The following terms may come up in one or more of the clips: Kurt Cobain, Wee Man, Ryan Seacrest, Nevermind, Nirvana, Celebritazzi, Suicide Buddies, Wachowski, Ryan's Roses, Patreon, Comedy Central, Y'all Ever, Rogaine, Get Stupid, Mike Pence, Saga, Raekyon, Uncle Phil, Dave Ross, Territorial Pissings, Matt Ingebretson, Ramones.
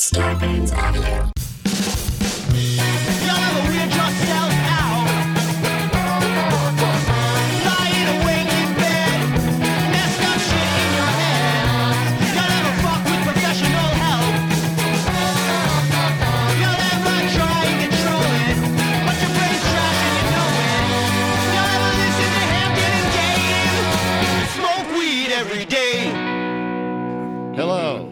Scarpins Avenue. Y'all ever weird yourself out? Lying awake in bed, messed up shit in your head. Y'all ever fuck with professional help? Y'all ever try and control it, but your brain's trash and you know it. Y'all ever listen to Hampton and Dave? Smoke weed every day. Hello.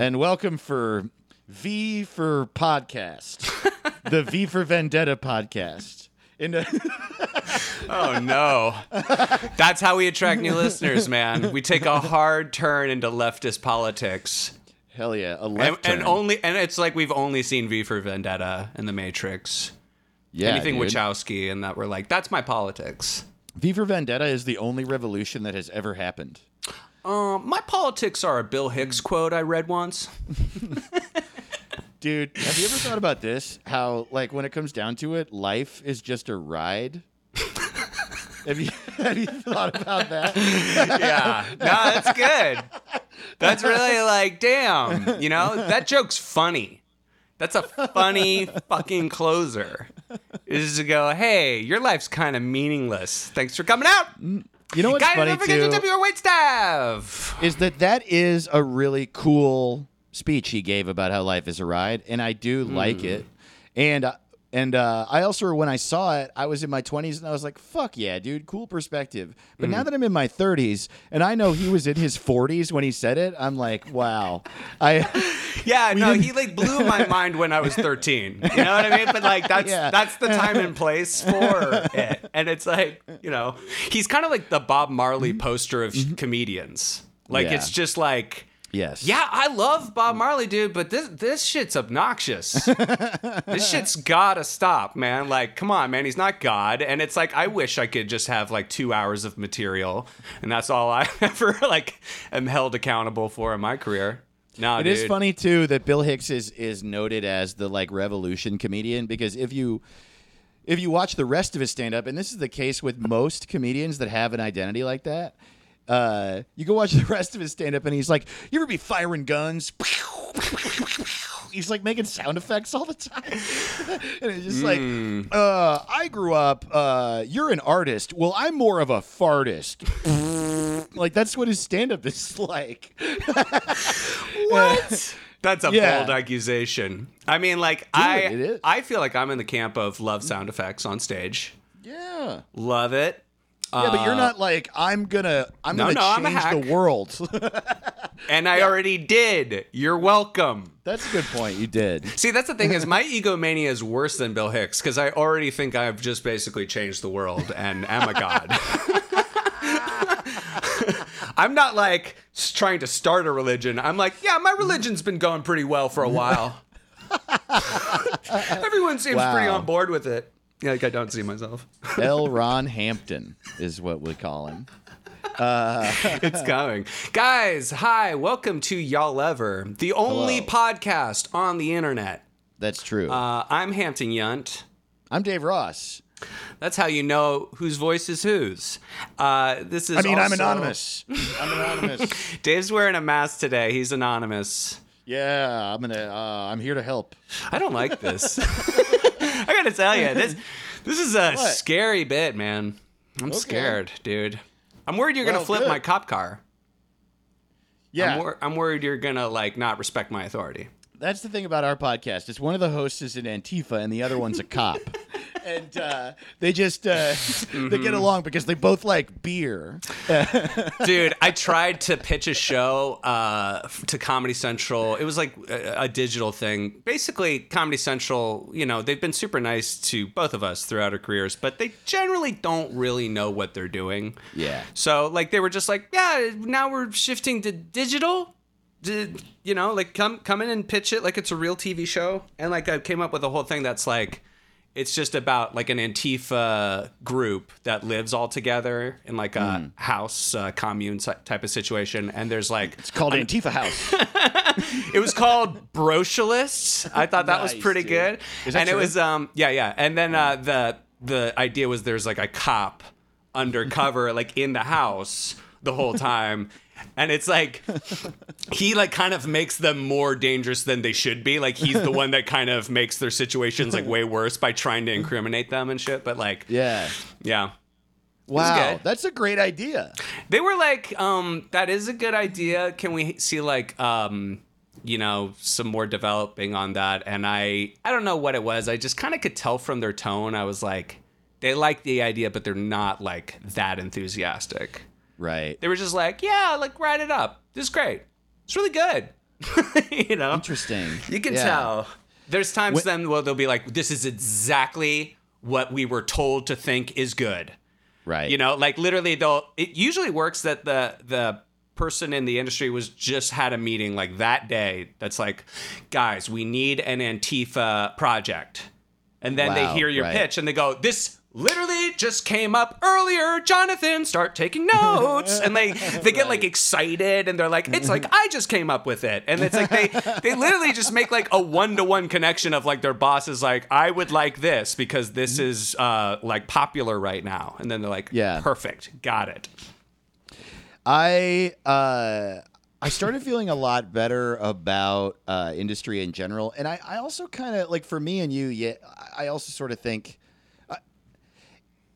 And welcome for V for Podcast, the V for Vendetta podcast. Oh, no. That's how we attract new listeners, man. We take a hard turn into leftist politics. Hell yeah, a left turn. And it's like we've only seen V for Vendetta and The Matrix. Yeah, anything dude. Wachowski, and that we're like, that's my politics. V for Vendetta is the only revolution that has ever happened. My politics are a Bill Hicks quote I read once. Dude, have you ever thought about this? How, like, when it comes down to it, life is just a ride? Have you thought about that? Yeah. No, that's good. That's really like, damn, you know? That joke's funny. That's a funny fucking closer. Is to go, hey, your life's kind of meaningless. Thanks for coming out. You know what's funny, too? Guys, don't forget to your waitstaff! Is that is a really cool speech he gave about how life is a ride, and I do like it. And I also, when I saw it, I was in my 20s, and I was like, fuck yeah, dude, cool perspective. But now that I'm in my 30s, and I know he was in his 40s when he said it, I'm like, wow. He, like, blew my mind when I was 13. You know what I mean? But, like, that's the time and place for it. And it's like, you know, he's kind of like the Bob Marley poster of comedians. Like, it's just like... Yes. Yeah, I love Bob Marley, dude, but this shit's obnoxious. This shit's gotta stop, man. Like, come on, man. He's not God. And it's like, I wish I could just have like 2 hours of material, and that's all I ever like am held accountable for in my career. No, it is funny too that Bill Hicks is noted as the like revolution comedian, because if you watch the rest of his stand up, and this is the case with most comedians that have an identity like that. You go watch the rest of his stand-up, and he's like, you ever be firing guns? He's like making sound effects all the time. And it's just like, I grew up, you're an artist. Well, I'm more of a fartist. Like, that's what his stand-up is like. What? That's a bold accusation. I mean, like, dude, I feel like I'm in the camp of love sound effects on stage. Yeah. Love it. Yeah, but you're not like, I'm gonna change the world. And I already did. You're welcome. That's a good point. You did. See, that's the thing is my egomania is worse than Bill Hicks, because I already think I've just basically changed the world and am a god. I'm not like trying to start a religion. I'm like, yeah, my religion's been going pretty well for a while. Everyone seems pretty on board with it. Yeah, like I don't see myself. L. Ron Hampton is what we call him. It's coming. Guys, hi. Welcome to Y'all Ever, the only podcast on the internet. That's true. I'm Hampton Yunt. I'm Dave Ross. That's how you know whose voice is whose. This is. I mean, I'm anonymous. Dave's wearing a mask today. He's anonymous. Yeah, I'm here to help. I don't like this. I gotta tell you, this is a scary bit, man. I'm scared, dude. I'm worried you're gonna flip my cop car. Yeah, I'm worried you're gonna like not respect my authority. That's the thing about our podcast. It's one of the hosts is an Antifa and the other one's a cop. And they just they get along because they both like beer. Dude, I tried to pitch a show to Comedy Central. It was like a digital thing. Basically, Comedy Central, you know, they've been super nice to both of us throughout our careers, but they generally don't really know what they're doing. Yeah. So, like, they were just like, yeah, now we're shifting to digital. You know, like, come in and pitch it like it's a real TV show. And, like, I came up with a whole thing that's like, it's just about like an Antifa group that lives all together in like a house commune type of situation. And there's like... It's called Antifa House. It was called Brochalists. I thought that was pretty good. Is that true? It was... Yeah. And then the idea was there's like a cop undercover like in the house the whole time. And it's like, he like kind of makes them more dangerous than they should be. Like, he's the one that kind of makes their situations like way worse by trying to incriminate them and shit. But like, yeah. Wow, that's a great idea. They were like, that is a good idea. Can we see like, you know, some more developing on that? And I don't know what it was. I just kind of could tell from their tone. I was like, they like the idea, but they're not like that enthusiastic. Right. They were just like, yeah, like write it up. This is great. It's really good. You know? Interesting. You can tell. There's times they'll be like, this is exactly what we were told to think is good. Right. You know, like literally it usually works that the person in the industry was just had a meeting like that day. That's like, guys, we need an Antifa project. And then they hear your pitch and they go, this literally just came up earlier. Jonathan, start taking notes. And they get like excited and they're like, it's like, I just came up with it. And it's like, they literally just make like a one-to-one connection of like their boss is like, I would like this because this is like popular right now. And then they're like, perfect. Got it. I started feeling a lot better about industry in general. And I also kind of like for me and you, I also sort of think,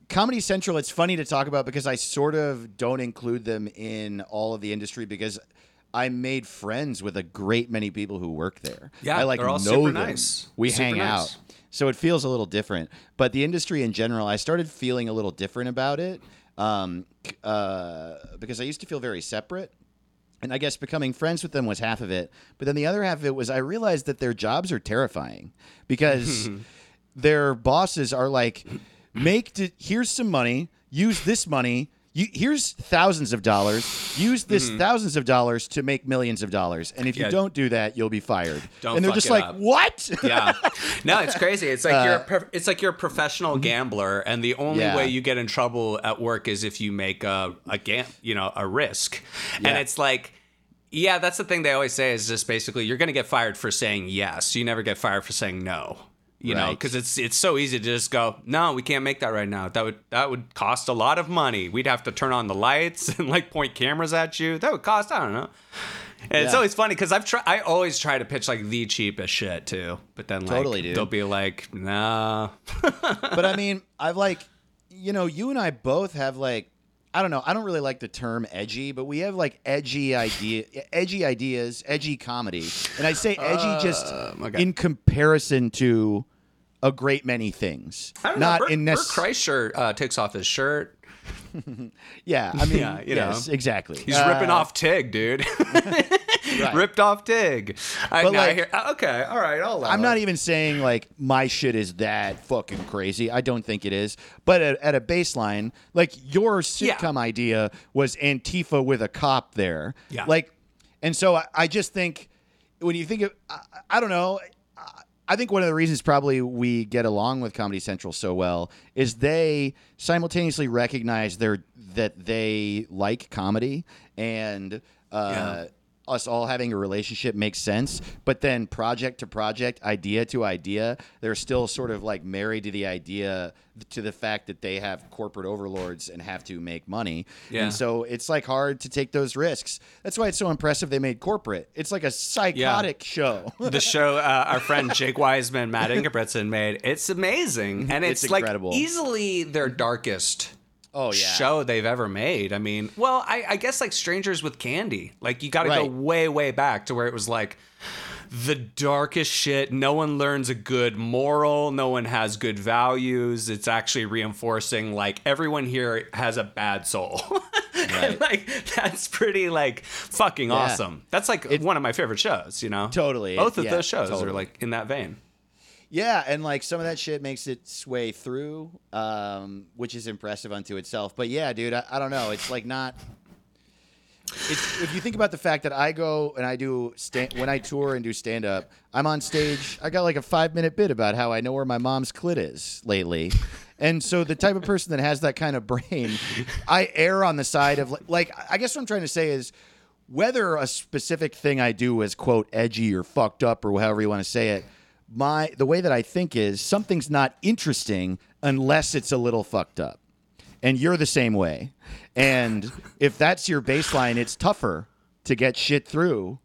Comedy Central, it's funny to talk about because I sort of don't include them in all of the industry because I made friends with a great many people who work there. Yeah, I like they're all know super them. Nice. We super hang nice. Out. So it feels a little different. But the industry in general, I started feeling a little different about it because I used to feel very separate. And I guess becoming friends with them was half of it. But then the other half of it was I realized that their jobs are terrifying because their bosses are like... here's some money, use this money, here's thousands of dollars, use this thousands of dollars to make millions of dollars. And if you don't do that, you'll be fired. And they're just like, up. What? Yeah. No, it's crazy. It's like you're a professional gambler. And the only way you get in trouble at work is if you make a risk. Yeah. And it's like, yeah, that's the thing they always say is just basically you're going to get fired for saying yes. You never get fired for saying no. You know, because it's so easy to just go, no, we can't make that right now. That would cost a lot of money. We'd have to turn on the lights and like point cameras at you. That would cost, I don't know. And it's always funny because I always try to pitch like the cheapest shit too. But then like they'll be like, nah. But I mean, I've like, you know, you and I both have like, I don't know. I don't really like the term edgy, but we have like edgy ideas, edgy comedy. And I say edgy in comparison to a great many things. I don't know. Bert Kreischer takes off his shirt. Yeah, I mean, yeah, you know. Exactly. He's ripping off Tig, dude. Right. Ripped off Tig. Okay, all right, I'll allow it. I'm not even saying like my shit is that fucking crazy. I don't think it is. But at a baseline, like your sitcom idea was Antifa with a cop there. Yeah. Like, and so I just think when you think of, I don't know. I think one of the reasons probably we get along with Comedy Central so well is they simultaneously recognize that they like comedy and us all having a relationship makes sense. But then project to project, idea to idea, they're still sort of like married to the idea, to the fact that they have corporate overlords and have to make money. Yeah. And so it's like hard to take those risks. That's why it's so impressive they made Corporate. It's like a psychotic show. The show our friend Jake Wiseman, Matt Ingebretson made. It's amazing. And it's like incredible. Easily their darkest show they've ever made. I mean, well, I guess like Strangers with Candy. Like you got to go way, way back to where it was like, the darkest shit. No one learns a good moral. No one has good values. It's actually reinforcing like everyone here has a bad soul. Right. And, like that's pretty like fucking awesome. That's like one of my favorite shows, you know? Totally. Both of those shows are like in that vein. Yeah, and like some of that shit makes its way through, which is impressive unto itself. But yeah, dude, I don't know. It's like not... It's, if you think about the fact that I go and I do when I tour and do stand up, I'm on stage. I got like a 5-minute bit about how I know where my mom's clit is lately. And so the type of person that has that kind of brain, I err on the side of like I guess what I'm trying to say is whether a specific thing I do is, quote, edgy or fucked up or however you want to say it. The way that I think is something's not interesting unless it's a little fucked up. and you're the same way. And if that's your baseline, it's tougher to get shit through.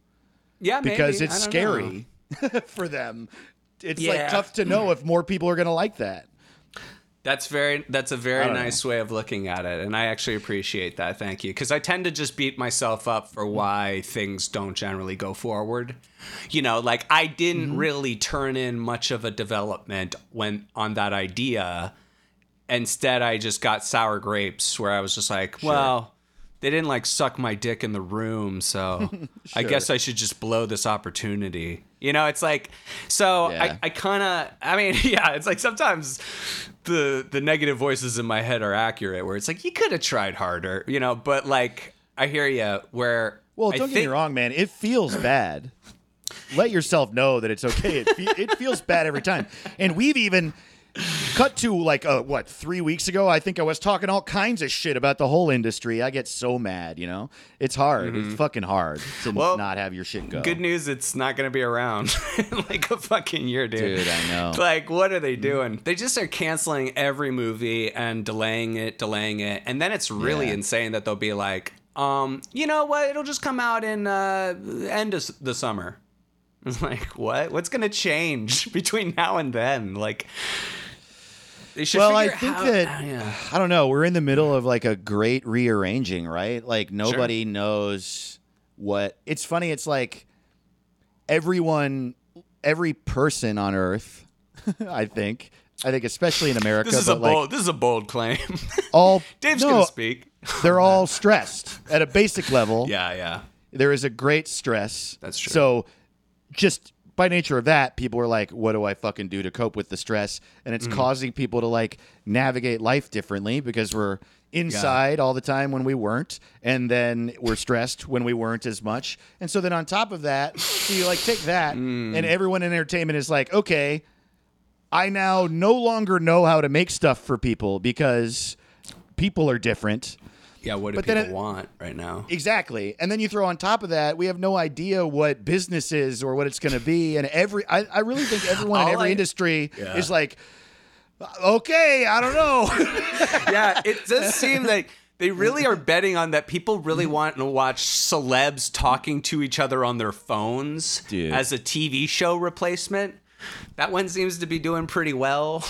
Yeah, because maybe. It's scary for them. It's like tough to know if more people are going to like that. That's a very nice way of looking at it, and I actually appreciate that. Thank you, because I tend to just beat myself up for why things don't generally go forward. You know, like I didn't really turn in much of a development when on that idea. Instead, I just got sour grapes, where I was just like, well, they didn't like suck my dick in the room, so I guess I should just blow this opportunity. You know, it's like, so I kind of, it's like sometimes the negative voices in my head are accurate, where it's like, you could have tried harder, you know, but like, I hear you where. Well, don't get me wrong, man. It feels bad. Let yourself know that it's okay. It feels bad every time. And we've even cut to like, 3 weeks ago, I think I was talking all kinds of shit about the whole industry. I get so mad, you know? It's hard. It's fucking hard to not have your shit go. Good news, it's not going to be around in like a fucking year, dude. Dude, I know. Like, what are they doing? They just are canceling every movie and delaying it. And then it's really insane that they'll be like, you know what? It'll just come out in end of the summer. It's like, what? What's going to change between now and then? Like... I don't know. We're in the middle of like a great rearranging, right? Like nobody knows what. It's funny. It's like every person on Earth, I think especially in America. This is a bold claim. Dave's going to speak. They're all stressed at a basic level. Yeah. There is a great stress. That's true. So just. By nature of that, people are like, what do I fucking do to cope with the stress? And it's causing people to like navigate life differently because we're inside all the time when we weren't. And then we're stressed when we weren't as much. And so then on top of that, so you like take that and everyone in entertainment is like, okay, I now no longer know how to make stuff for people because people are different. Yeah, what do people want right now? Exactly. And then you throw on top of that, we have no idea what business is or what it's going to be. And I really think everyone in every industry is like, okay, I don't know. Yeah, it does seem like they really are betting on that people really want to watch celebs talking to each other on their phones as a TV show replacement. That one seems to be doing pretty well.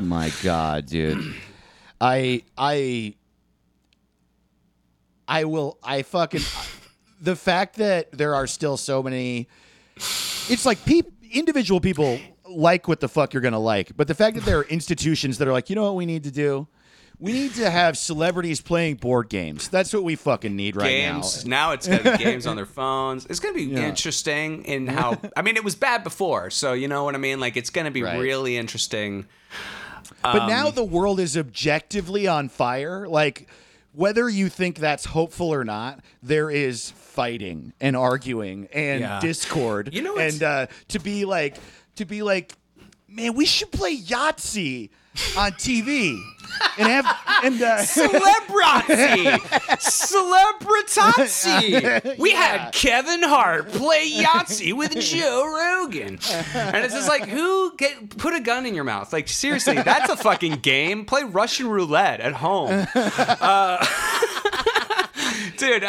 My God, dude. The fact that there are still so many, it's like individual people like what the fuck you're going to like. But the fact that there are institutions that are like, you know what we need to do? We need to have celebrities playing board games. That's what we fucking need right now. Now it's going to be games on their phones. It's going to be interesting in how, it was bad before. So you know what I mean? Like it's going to be really interesting. But now the world is objectively on fire. Like, whether you think that's hopeful or not, there is fighting and arguing and discord. You know, and to be like, man, we should play Yahtzee on TV and Celebritazzi. We had Kevin Hart play Yahtzee with Joe Rogan, and it's just like, put a gun in your mouth? Like seriously, that's a fucking game. Play Russian roulette at home, dude.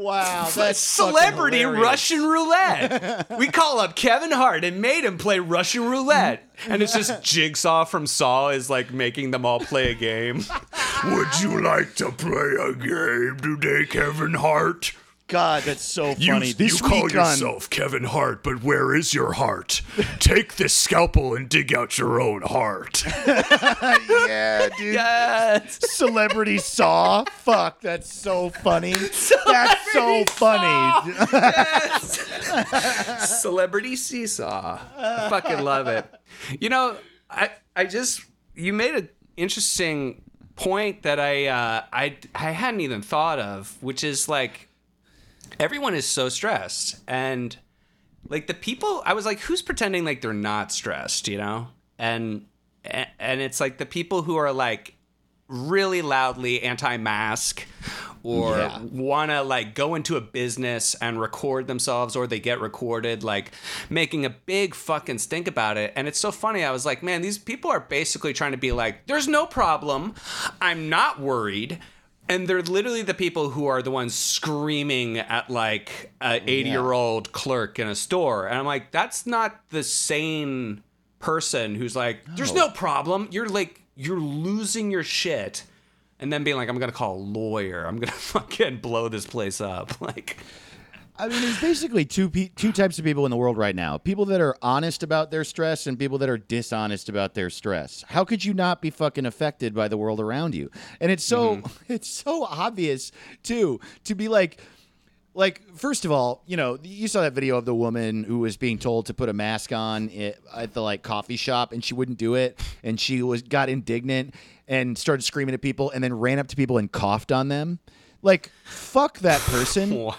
Wow, that's celebrity Russian roulette. We call up Kevin Hart and made him play Russian roulette. And it's just Jigsaw from Saw is like making them all play a game. Would you like to play a game today, Kevin Hart? God, that's so funny. You call yourself Kevin Hart, but where is your heart? Take this scalpel and dig out your own heart. Yeah, dude. Yes. Celebrity Saw. Fuck, that's so funny. That's so funny. Yes. Celebrity Seesaw. I fucking love it. You know, you made an interesting point that I hadn't even thought of, which is like, everyone is so stressed, and like the people, I was like, who's pretending like they're not stressed, you know? And it's like the people who are like really loudly anti-mask or want to like go into a business and record themselves, or they get recorded, like making a big fucking stink about it. And it's so funny. I was like, man, these people are basically trying to be like, there's no problem, I'm not worried. And they're literally the people who are the ones screaming at like an 80-year-old clerk in a store. And I'm like, that's not the sane person who's like, there's no problem. You're like, you're losing your shit. And then being like, I'm going to call a lawyer, I'm going to fucking blow this place up. Like, I mean, there's basically two types of people in the world right now. People that are honest about their stress and people that are dishonest about their stress. How could you not be fucking affected by the world around you? And it's so it's so obvious, too, to be like, first of all, you know, you saw that video of the woman who was being told to put a mask on at the like coffee shop, and she wouldn't do it. And she got indignant and started screaming at people and then ran up to people and coughed on them. Like, fuck that person. Wow.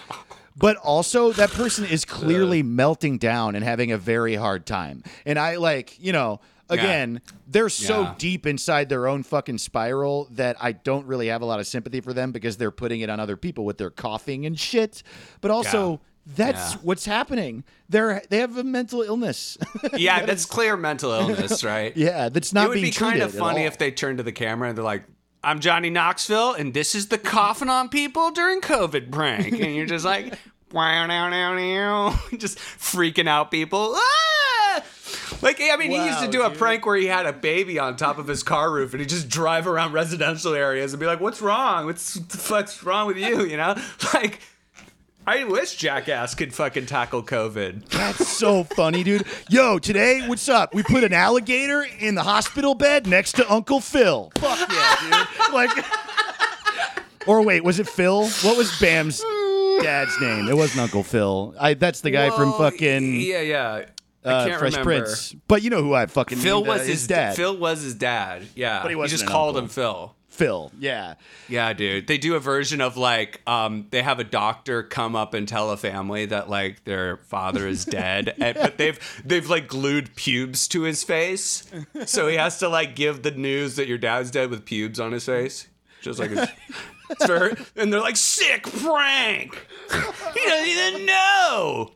But also, that person is clearly melting down and having a very hard time. And I, like, you know, again, they're so deep inside their own fucking spiral that I don't really have a lot of sympathy for them, because they're putting it on other people with their coughing and shit. But also... That's what's happening. They have a mental illness. Yeah, that's clear mental illness, right? Yeah, that's not being treated. It would be kind of funny if they turned to the camera and they're like, I'm Johnny Knoxville, and this is the coughing on people during COVID prank. And you're just like, wow, now, just freaking out people. Ah! Like, I mean, he used to do a prank where he had a baby on top of his car roof, and he'd just drive around residential areas and be like, what's wrong? What's wrong with you, you know? Like... I wish Jackass could fucking tackle COVID. That's so funny, dude. Yo, today, what's up? We put an alligator in the hospital bed next to Uncle Phil. Fuck yeah, dude. Like, or wait, was it Phil? What was Bam's dad's name? It wasn't Uncle Phil. That's the guy from fucking... Yeah. I can't Fresh remember. Prince. But you know who I fucking Phil was his dad. Phil was his dad, yeah. But he wasn't, he just called uncle. Him Phil. Phil, yeah. Yeah, dude. They do a version of, like, they have a doctor come up and tell a family that, like, their father is dead. Yeah. But they've like, glued pubes to his face. So he has to, like, give the news that your dad's dead with pubes on his face. Just like his... It's very, and they're like, sick prank! He doesn't even know!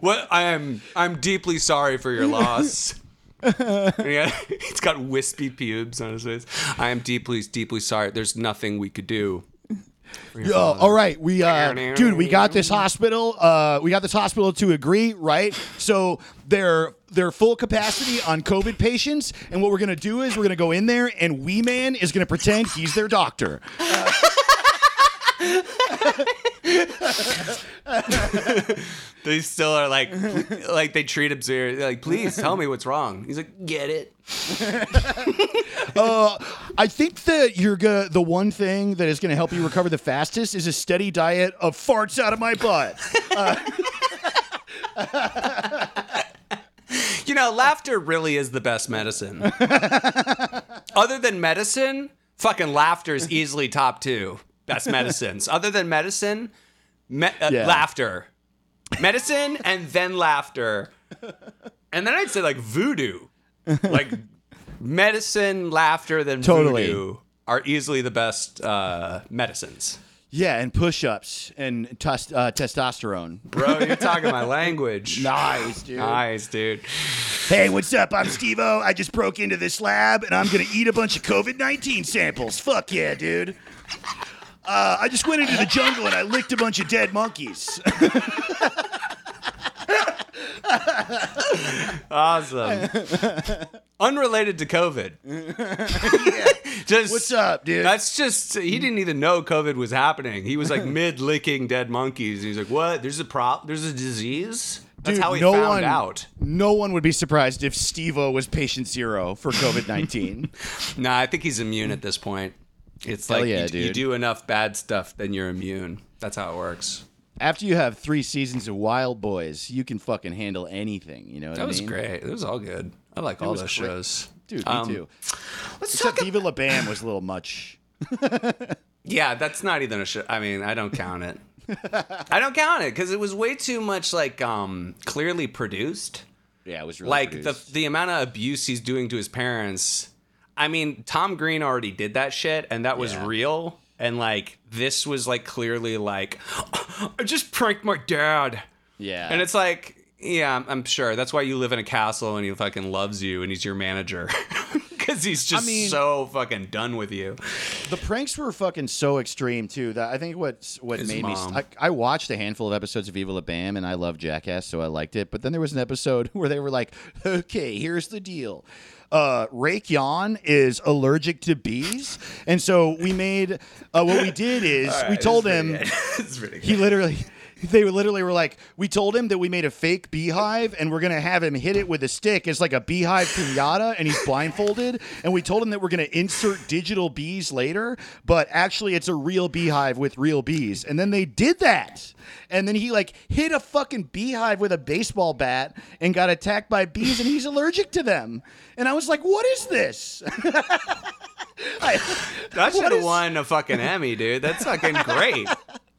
What? I'm deeply sorry for your loss. Yeah, it's got wispy pubes on his face. I am deeply, deeply sorry. There's nothing we could do. Yo, all right, we dude, we got this hospital. We got this hospital to agree, right? So they're full capacity on COVID patients, and what we're gonna do is we're gonna go in there, and Wee Man is gonna pretend he's their doctor. They still are like they treat him seriously. Like, please tell me what's wrong. He's like, get it. I think that the one thing that is going to help you recover the fastest is a steady diet of farts out of my butt. You know, laughter really is the best medicine. Other than medicine, fucking laughter is easily top 2 best medicines. Other than medicine, laughter. Medicine and then laughter. And then I'd say like voodoo. Like medicine, laughter, then voodoo are easily the best medicines. Yeah, and push-ups and testosterone. Bro, you're talking my language. Nice, dude. Hey, what's up? I'm Steve-O. I just broke into this lab, and I'm going to eat a bunch of COVID-19 samples. Fuck yeah, dude. I just went into the jungle and I licked a bunch of dead monkeys. Awesome. Unrelated to COVID. Yeah. Just, what's up, dude? That's just, he didn't even know COVID was happening. He was like mid-licking dead monkeys. He's like, what? There's a disease? That's dude, how he found out. No one would be surprised if Steve-O was patient 0 for COVID-19. Nah, I think he's immune at this point. It's hell like you do enough bad stuff, then you're immune. That's how it works. After you have 3 seasons of Wild Boys, you can fucking handle anything. You know what I mean? That was great. It was all good. I like all those shows. Dude, me too. Except Viva La Bam was a little much. Yeah, that's not even a show. I mean, I don't count it. I don't count it because it was way too much like clearly produced. Yeah, it was really like produced. The amount of abuse he's doing to his parents... I mean, Tom Green already did that shit, and that was real. And like this was like clearly like, I just pranked my dad. Yeah. And it's like, yeah, I'm sure. That's why you live in a castle and he fucking loves you and he's your manager. Because he's just so fucking done with you. The pranks were fucking so extreme, too. That I think what made me... I watched a handful of episodes of Viva La Bam, and I love Jackass, so I liked it. But then there was an episode where they were like, okay, here's the deal. Raekyon is allergic to bees. And so we made... what we did is we told him... He literally... They literally were like, we told him that we made a fake beehive and we're going to have him hit it with a stick. It's like a beehive piñata and he's blindfolded. And we told him that we're going to insert digital bees later, but actually it's a real beehive with real bees. And then they did that. And then he like hit a fucking beehive with a baseball bat and got attacked by bees and he's allergic to them. And I was like, what is this? That should have won a fucking Emmy, dude. That's fucking great.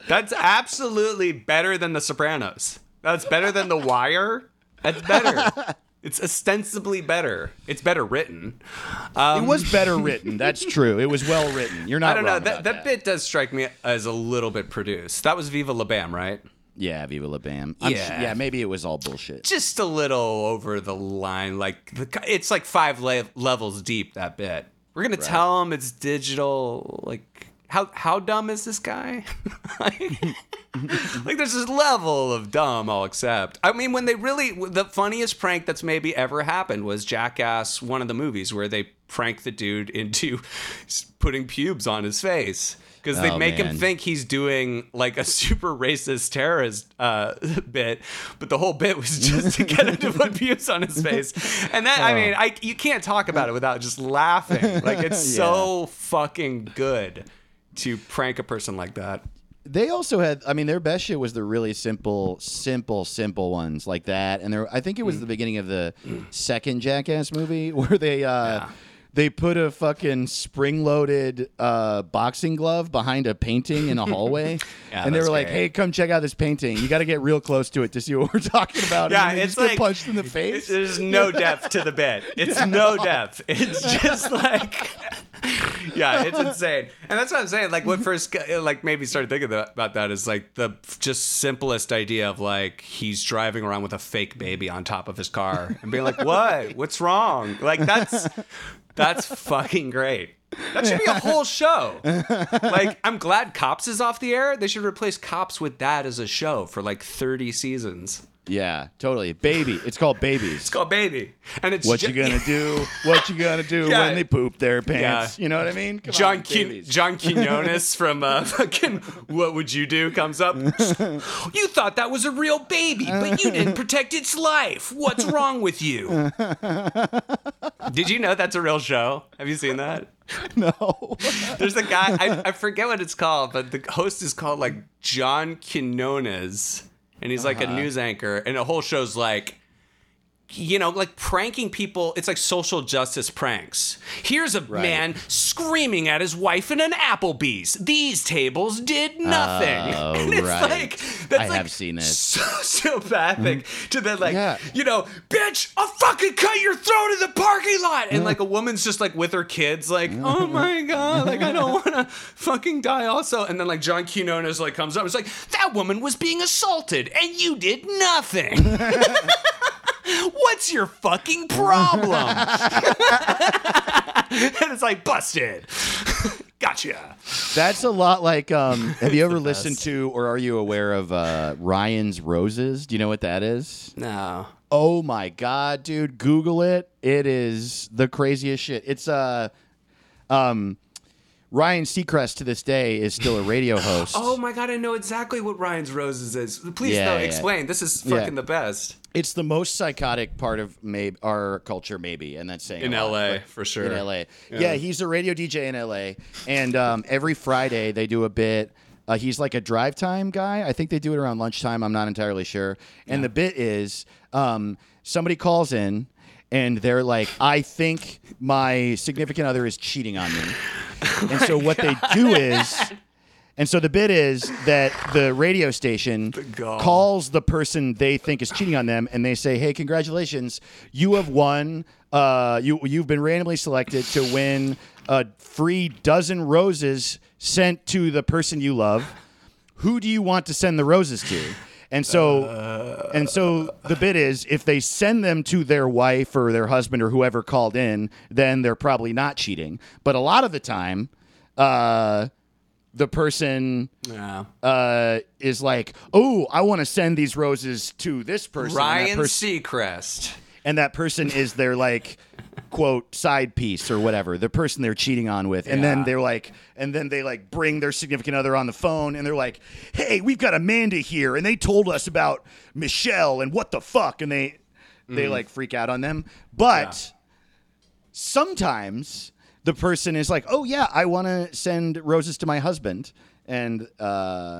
That's absolutely better than The Sopranos. That's better than The Wire. That's better. It's ostensibly better. It's better written. It was better written. That's true. It was well written. You're not wrong about that. That bit does strike me as a little bit produced. That was Viva La Bam, right? Yeah, Viva La Bam. Yeah, maybe it was all bullshit. Just a little over the line. Like it's like 5 levels deep, that bit. We're going to tell him it's digital, like... How dumb is this guy? like there's this level of dumb I'll accept. I mean, when they really, the funniest prank that's maybe ever happened was Jackass, one of the movies where they prank the dude into putting pubes on his face. Because they make him think he's doing like a super racist terrorist bit, but the whole bit was just to get him to put pubes on his face. And that, you can't talk about it without just laughing. Like it's so fucking good to prank a person like that. They also had, their best shit was the really simple ones like that. And I think it was the beginning of the second Jackass movie where they... They put a fucking spring-loaded boxing glove behind a painting in a hallway, and they were like, "Hey, come check out this painting. You got to get real close to it to see what we're talking about." Yeah, and it's like punched in the face. There's no depth to the bit. It's no depth. It's just like, yeah, it's insane. And that's what I'm saying. Like, what first, like, maybe started thinking about that is like the just simplest idea of like he's driving around with a fake baby on top of his car and being like, "What? What's wrong?" Like that's fucking great. That should be a whole show. Like, I'm glad Cops is off the air. They should replace Cops with that as a show for like 30 seasons. Yeah, totally. Baby. It's called Babies. It's called Baby. And it's what you gonna do? What you gonna do when they poop their pants? Yeah. You know what I mean? Come on, John Quinones from fucking What Would You Do comes up. You thought that was a real baby, but you didn't protect its life. What's wrong with you? Did you know that's a real show? Have you seen that? No. There's a guy. I forget what it's called, but the host is called like John Quinones. And he's like a news anchor, and the whole show's like, you know, like pranking people. It's like social justice pranks. Here's a man screaming at his wife in an Applebee's. These tables did nothing. And it's like, that's I like have seen it. So sociopathic to then like, you know, bitch, I'll fucking cut your throat in the parking lot. And like a woman's just like with her kids, like, oh my God, like I don't want to fucking die also. And then like John Quinones like comes up. It's like, that woman was being assaulted and you did nothing. What's your fucking problem? And it's like, busted. Gotcha. That's a lot like, have you ever listened to or are you aware of Ryan's Roses? Do you know what that is? No. Oh, my God, dude. Google it. It is the craziest shit. It's Ryan Seacrest to this day is still a radio host. Oh, my God. I know exactly what Ryan's Roses is. Please explain. This is fucking the best. It's the most psychotic part of our culture, maybe, and that's saying in L.A. for sure. In L.A., yeah, he's a radio DJ in L.A., and every Friday they do a bit. He's like a drive time guy. I think they do it around lunchtime. I'm not entirely sure. And the bit is somebody calls in, and they're like, "I think my significant other is cheating on me," and so what they do is. And so the bit is that the radio station calls the person they think is cheating on them, and they say, "Hey, congratulations! You have won. You've been randomly selected to win a free 12 roses sent to the person you love, who do you want to send the roses to? And so the bit is, if they send them to their wife or their husband or whoever called in, then they're probably not cheating. But a lot of the time, the person is like, oh, I want to send these roses to this person. Ryan Seacrest. And that person is their, like, quote, side piece or whatever, the person they're cheating on with. And then they're like, and then they like bring their significant other on the phone and they're like, hey, we've got Amanda here and they told us about Michelle and what the fuck. And they like freak out on them. But sometimes the person is like, oh yeah, I want to send roses to my husband. And they're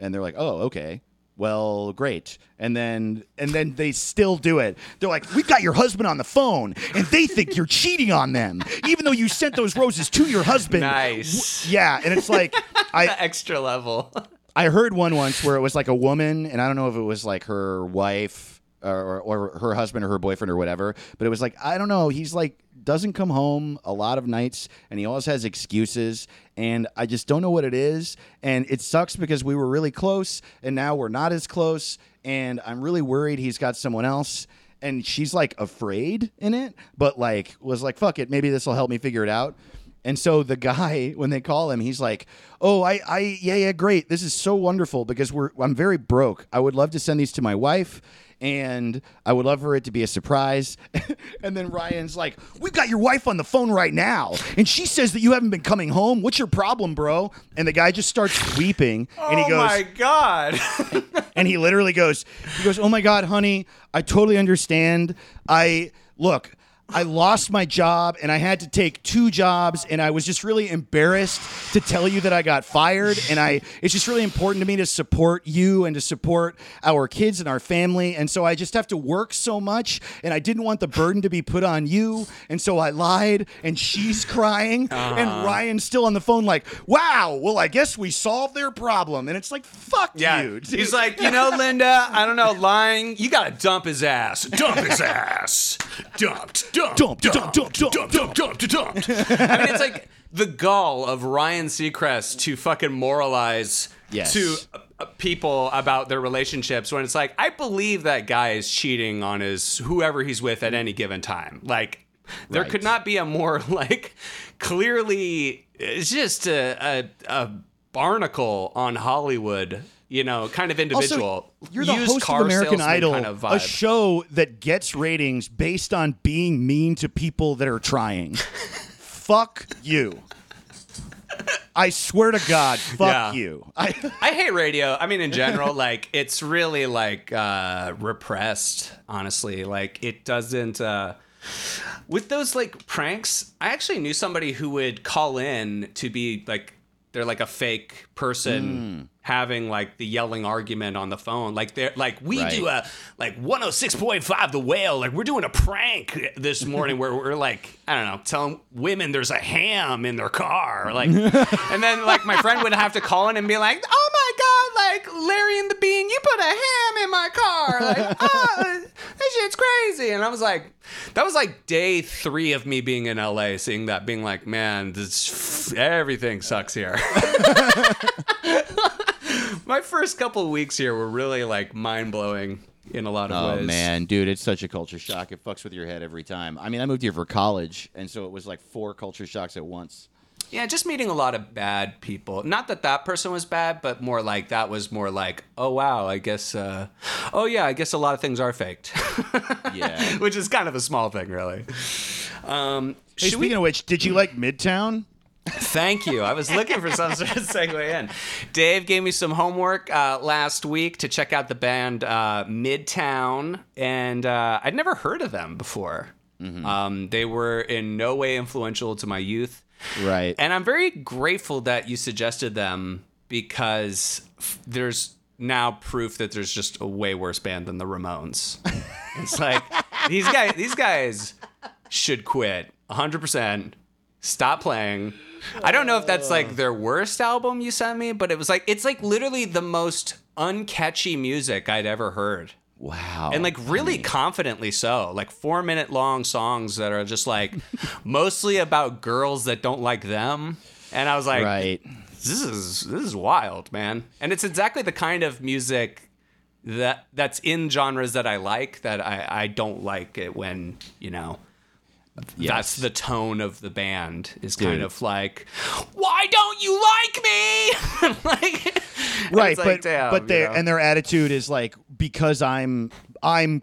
like, oh, okay. Well, great. And then they still do it. They're like, we've got your husband on the phone, and they think you're cheating on them, even though you sent those roses to your husband. Nice. Yeah, and it's like... extra level. I heard one once where it was like a woman, and I don't know if it was like her wife or her husband or her boyfriend or whatever, but it was like, I don't know, he's like, doesn't come home a lot of nights, and he always has excuses, and I just don't know what it is, and it sucks because we were really close, and now we're not as close, and I'm really worried he's got someone else, and she's, like, afraid in it, but, like, was like, fuck it, maybe this will help me figure it out. And so the guy, when they call him, he's like, oh, yeah, great. This is so wonderful because I'm very broke. I would love to send these to my wife, and I would love for it to be a surprise. And then Ryan's like, we've got your wife on the phone right now, and she says that you haven't been coming home. What's your problem, bro? And the guy just starts weeping, and he goes, oh, my God. And he literally goes, oh, my God, honey, I totally understand. I lost my job and I had to take 2 jobs and I was just really embarrassed to tell you that I got fired, and it's just really important to me to support you and to support our kids and our family, and so I just have to work so much and I didn't want the burden to be put on you, and so I lied. And she's crying and Ryan's still on the phone like, wow, well I guess we solved their problem. And it's like, fuck you, dude. He's like, you know, Linda, I don't know, lying, you gotta dump his ass. Dumped. Dump. I mean, it's like the gall of Ryan Seacrest to fucking moralize to people about their relationships when it's like, I believe that guy is cheating on his whoever he's with at any given time. Like, there could not be a more, like, clearly, it's just a barnacle on Hollywood, you know, kind of individual. Also, you're the host of American Idol, kind of a show that gets ratings based on being mean to people that are trying. Fuck you. I swear to God, fuck you. I hate radio. I mean, in general, like, it's really, like, repressed, honestly. Like, it doesn't... with those, like, pranks, I actually knew somebody who would call in to be, like... They're like a fake person having like the yelling argument on the phone. Like they're like, we do a like 106.5 The Whale. Like we're doing a prank this morning where we're like, I don't know, telling women there's a ham in their car. Like, and then like my friend would have to call in and be like, oh my God, like Larry and the Bean, you put a ham in my car. Like, oh, that shit's crazy. And I was like, that was like day 3 of me being in LA, seeing that, being like, man, everything sucks here. My first couple of weeks here were really like mind blowing in a lot of ways. Oh man, dude, it's such a culture shock. It fucks with your head every time. I mean, I moved here for college, and so it was like 4 culture shocks at once. Yeah, just meeting a lot of bad people. Not that that person was bad, but more like that was more like, oh, wow, I guess, I guess a lot of things are faked. Yeah. Which is kind of a small thing, really. Hey, speaking of which, did you like Midtown? Thank you. I was looking for some sort of segue in. Dave gave me some homework last week to check out the band Midtown, and I'd never heard of them before. Mm-hmm. They were in no way influential to my youth. Right. And I'm very grateful that you suggested them, because there's now proof that there's just a way worse band than the Ramones. It's like, these guys should quit 100%. Stop playing. I don't know if that's like their worst album you sent me, but it was like, it's like literally the most uncatchy music I'd ever heard. Wow. And like really confidently so. Like 4-minute long songs that are just like mostly about girls that don't like them. And I was like, right. This is wild, man. And it's exactly the kind of music that's in genres that I like, that I don't like it when, you know, yes. that's the tone of the band is kind of like, why don't you like me? Like, right. Like, but their, and their attitude is like, because I'm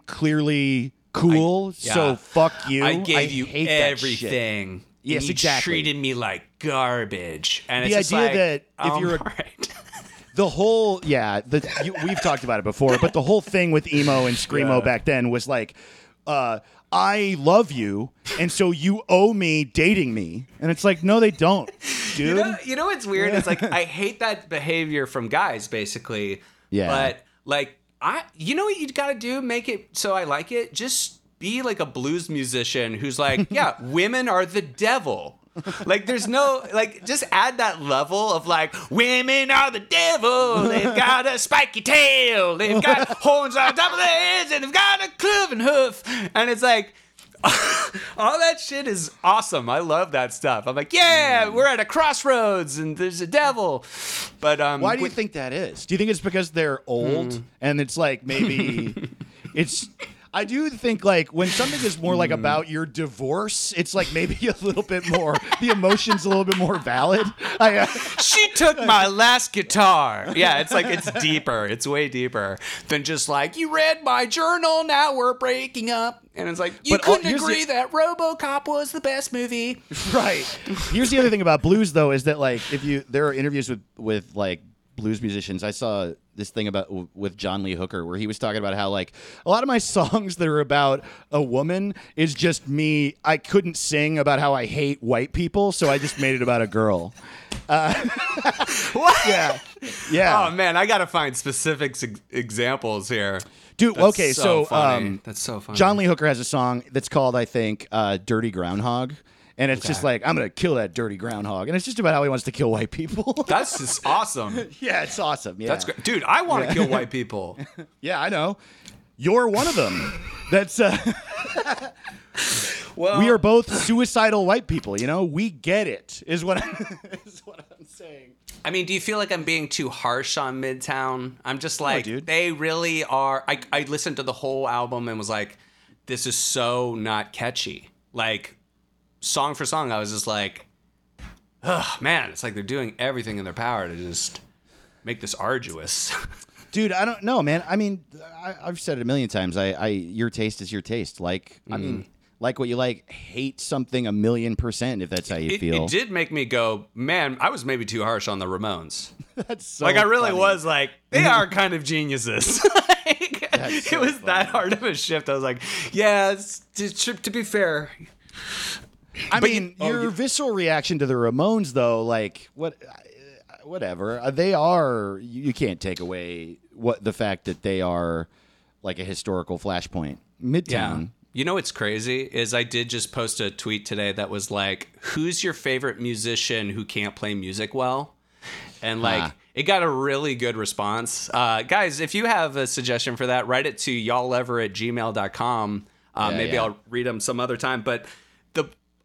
clearly cool. So fuck you. I gave you everything. That shit. Yes, exactly. You treated me like garbage. And the it's idea like, that if you're the whole we've talked about it before, but the whole thing with emo and screamo back then was like, I love you, and so you owe me dating me. And it's like, no, they don't, dude. You know what's weird? It's like I hate that behavior from guys, basically. Yeah. But like you know what you gotta do? Make it so I like it. Just be like a blues musician who's like, yeah, women are the devil. Like, there's no, like, just add that level of like, women are the devil. They've got a spiky tail. They've got horns on top of their heads, and they've got a cloven hoof. And it's like, all that shit is awesome. I love that stuff. I'm like, yeah, we're at a crossroads and there's a devil. But why do you think that is? Do you think it's because they're old and it's like maybe it's. I do think, like, when something is more, like, about your divorce, it's, like, maybe a little bit more, the emotion's a little bit more valid. She took my last guitar. Yeah, it's, like, it's deeper. It's way deeper than just, like, you read my journal, now we're breaking up. And it's like, you couldn't agree that RoboCop was the best movie. Right. Here's the other thing about blues, though, is that, like, if you, there are interviews with like, blues musicians. I saw this thing about with John Lee Hooker where he was talking about how like a lot of my songs that are about a woman is just me. I couldn't sing about how I hate white people, so I just made it about a girl. What? Yeah. Yeah. Oh man, I gotta find specific examples here. Dude, that's okay, so that's so funny. John Lee Hooker has a song that's called, I think, Dirty Groundhog. And it's just like, I'm going to kill that dirty groundhog. And it's just about how he wants to kill white people. That's just awesome. Yeah, it's awesome. Yeah. That's great. Dude, I want to kill white people. Yeah, I know. You're one of them. That's... Well, we are both suicidal white people, you know? We get it, is what I'm saying. I mean, do you feel like I'm being too harsh on Midtown? I'm just like, no, they really are... I listened to the whole album and was like, this is so not catchy. Like... Song for song, I was just like, oh, man, it's like they're doing everything in their power to just make this arduous. Dude, I don't know, man. I mean, I've said it a million times. Your taste is your taste. Like, I mean, like what you like, hate something 1,000,000% if that's how you feel. It did make me go, man, I was maybe too harsh on the Ramones. That's so like, I really funny. Was like, they are kind of geniuses. Like, so it was funny. That hard of a shift. I was like, yeah, to be fair... your visceral reaction to the Ramones, though, like whatever they are, you can't take away the fact that they are like a historical flashpoint. Midtown. Yeah. You know what's crazy is I did just post a tweet today that was like, "Who's your favorite musician who can't play music well?" And like. It got a really good response. Guys, if you have a suggestion for that, write it to y'allever@gmail.com. Maybe I'll read them some other time, but.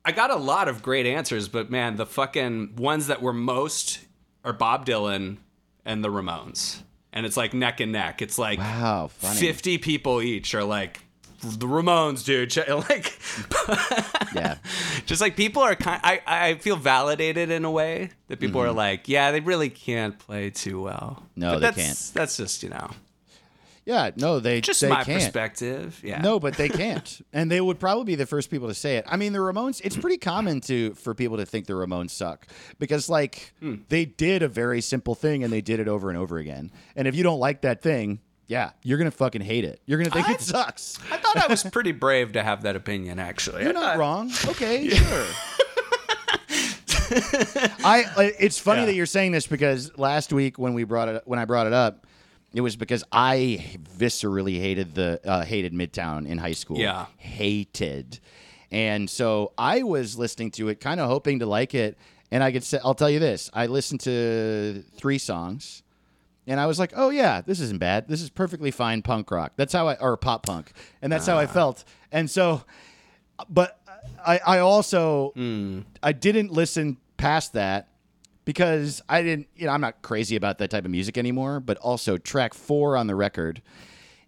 I got a lot of great answers, but man, the fucking ones that were most are Bob Dylan and the Ramones. And it's like neck and neck. It's like 50 people each are like, the Ramones, dude. Like, yeah. Just like people are kind of, I feel validated in a way that people are like, yeah, they really can't play too well. No, but they can't. That's just, you know. Yeah, no, they can't. Just my perspective, yeah. No, but they can't. And they would probably be the first people to say it. I mean, the Ramones, it's pretty common for people to think the Ramones suck because, like, they did a very simple thing and they did it over and over again. And if you don't like that thing, yeah, you're going to fucking hate it. You're going to think it sucks. I thought I was pretty brave to have that opinion, actually. You're not wrong. Okay, sure. It's funny that you're saying this because last week when I brought it up, it was because I viscerally hated Midtown in high school. Yeah. Hated. And so I was listening to it, kind of hoping to like it. And I'll tell you this. I listened to 3 songs And I was like, oh, yeah, this isn't bad. This is perfectly fine punk rock. That's how I, or pop punk. And that's how I felt. And so, but I also, I didn't listen past that because I didn't, you know, I'm not crazy about that type of music anymore. But also track 4 on the record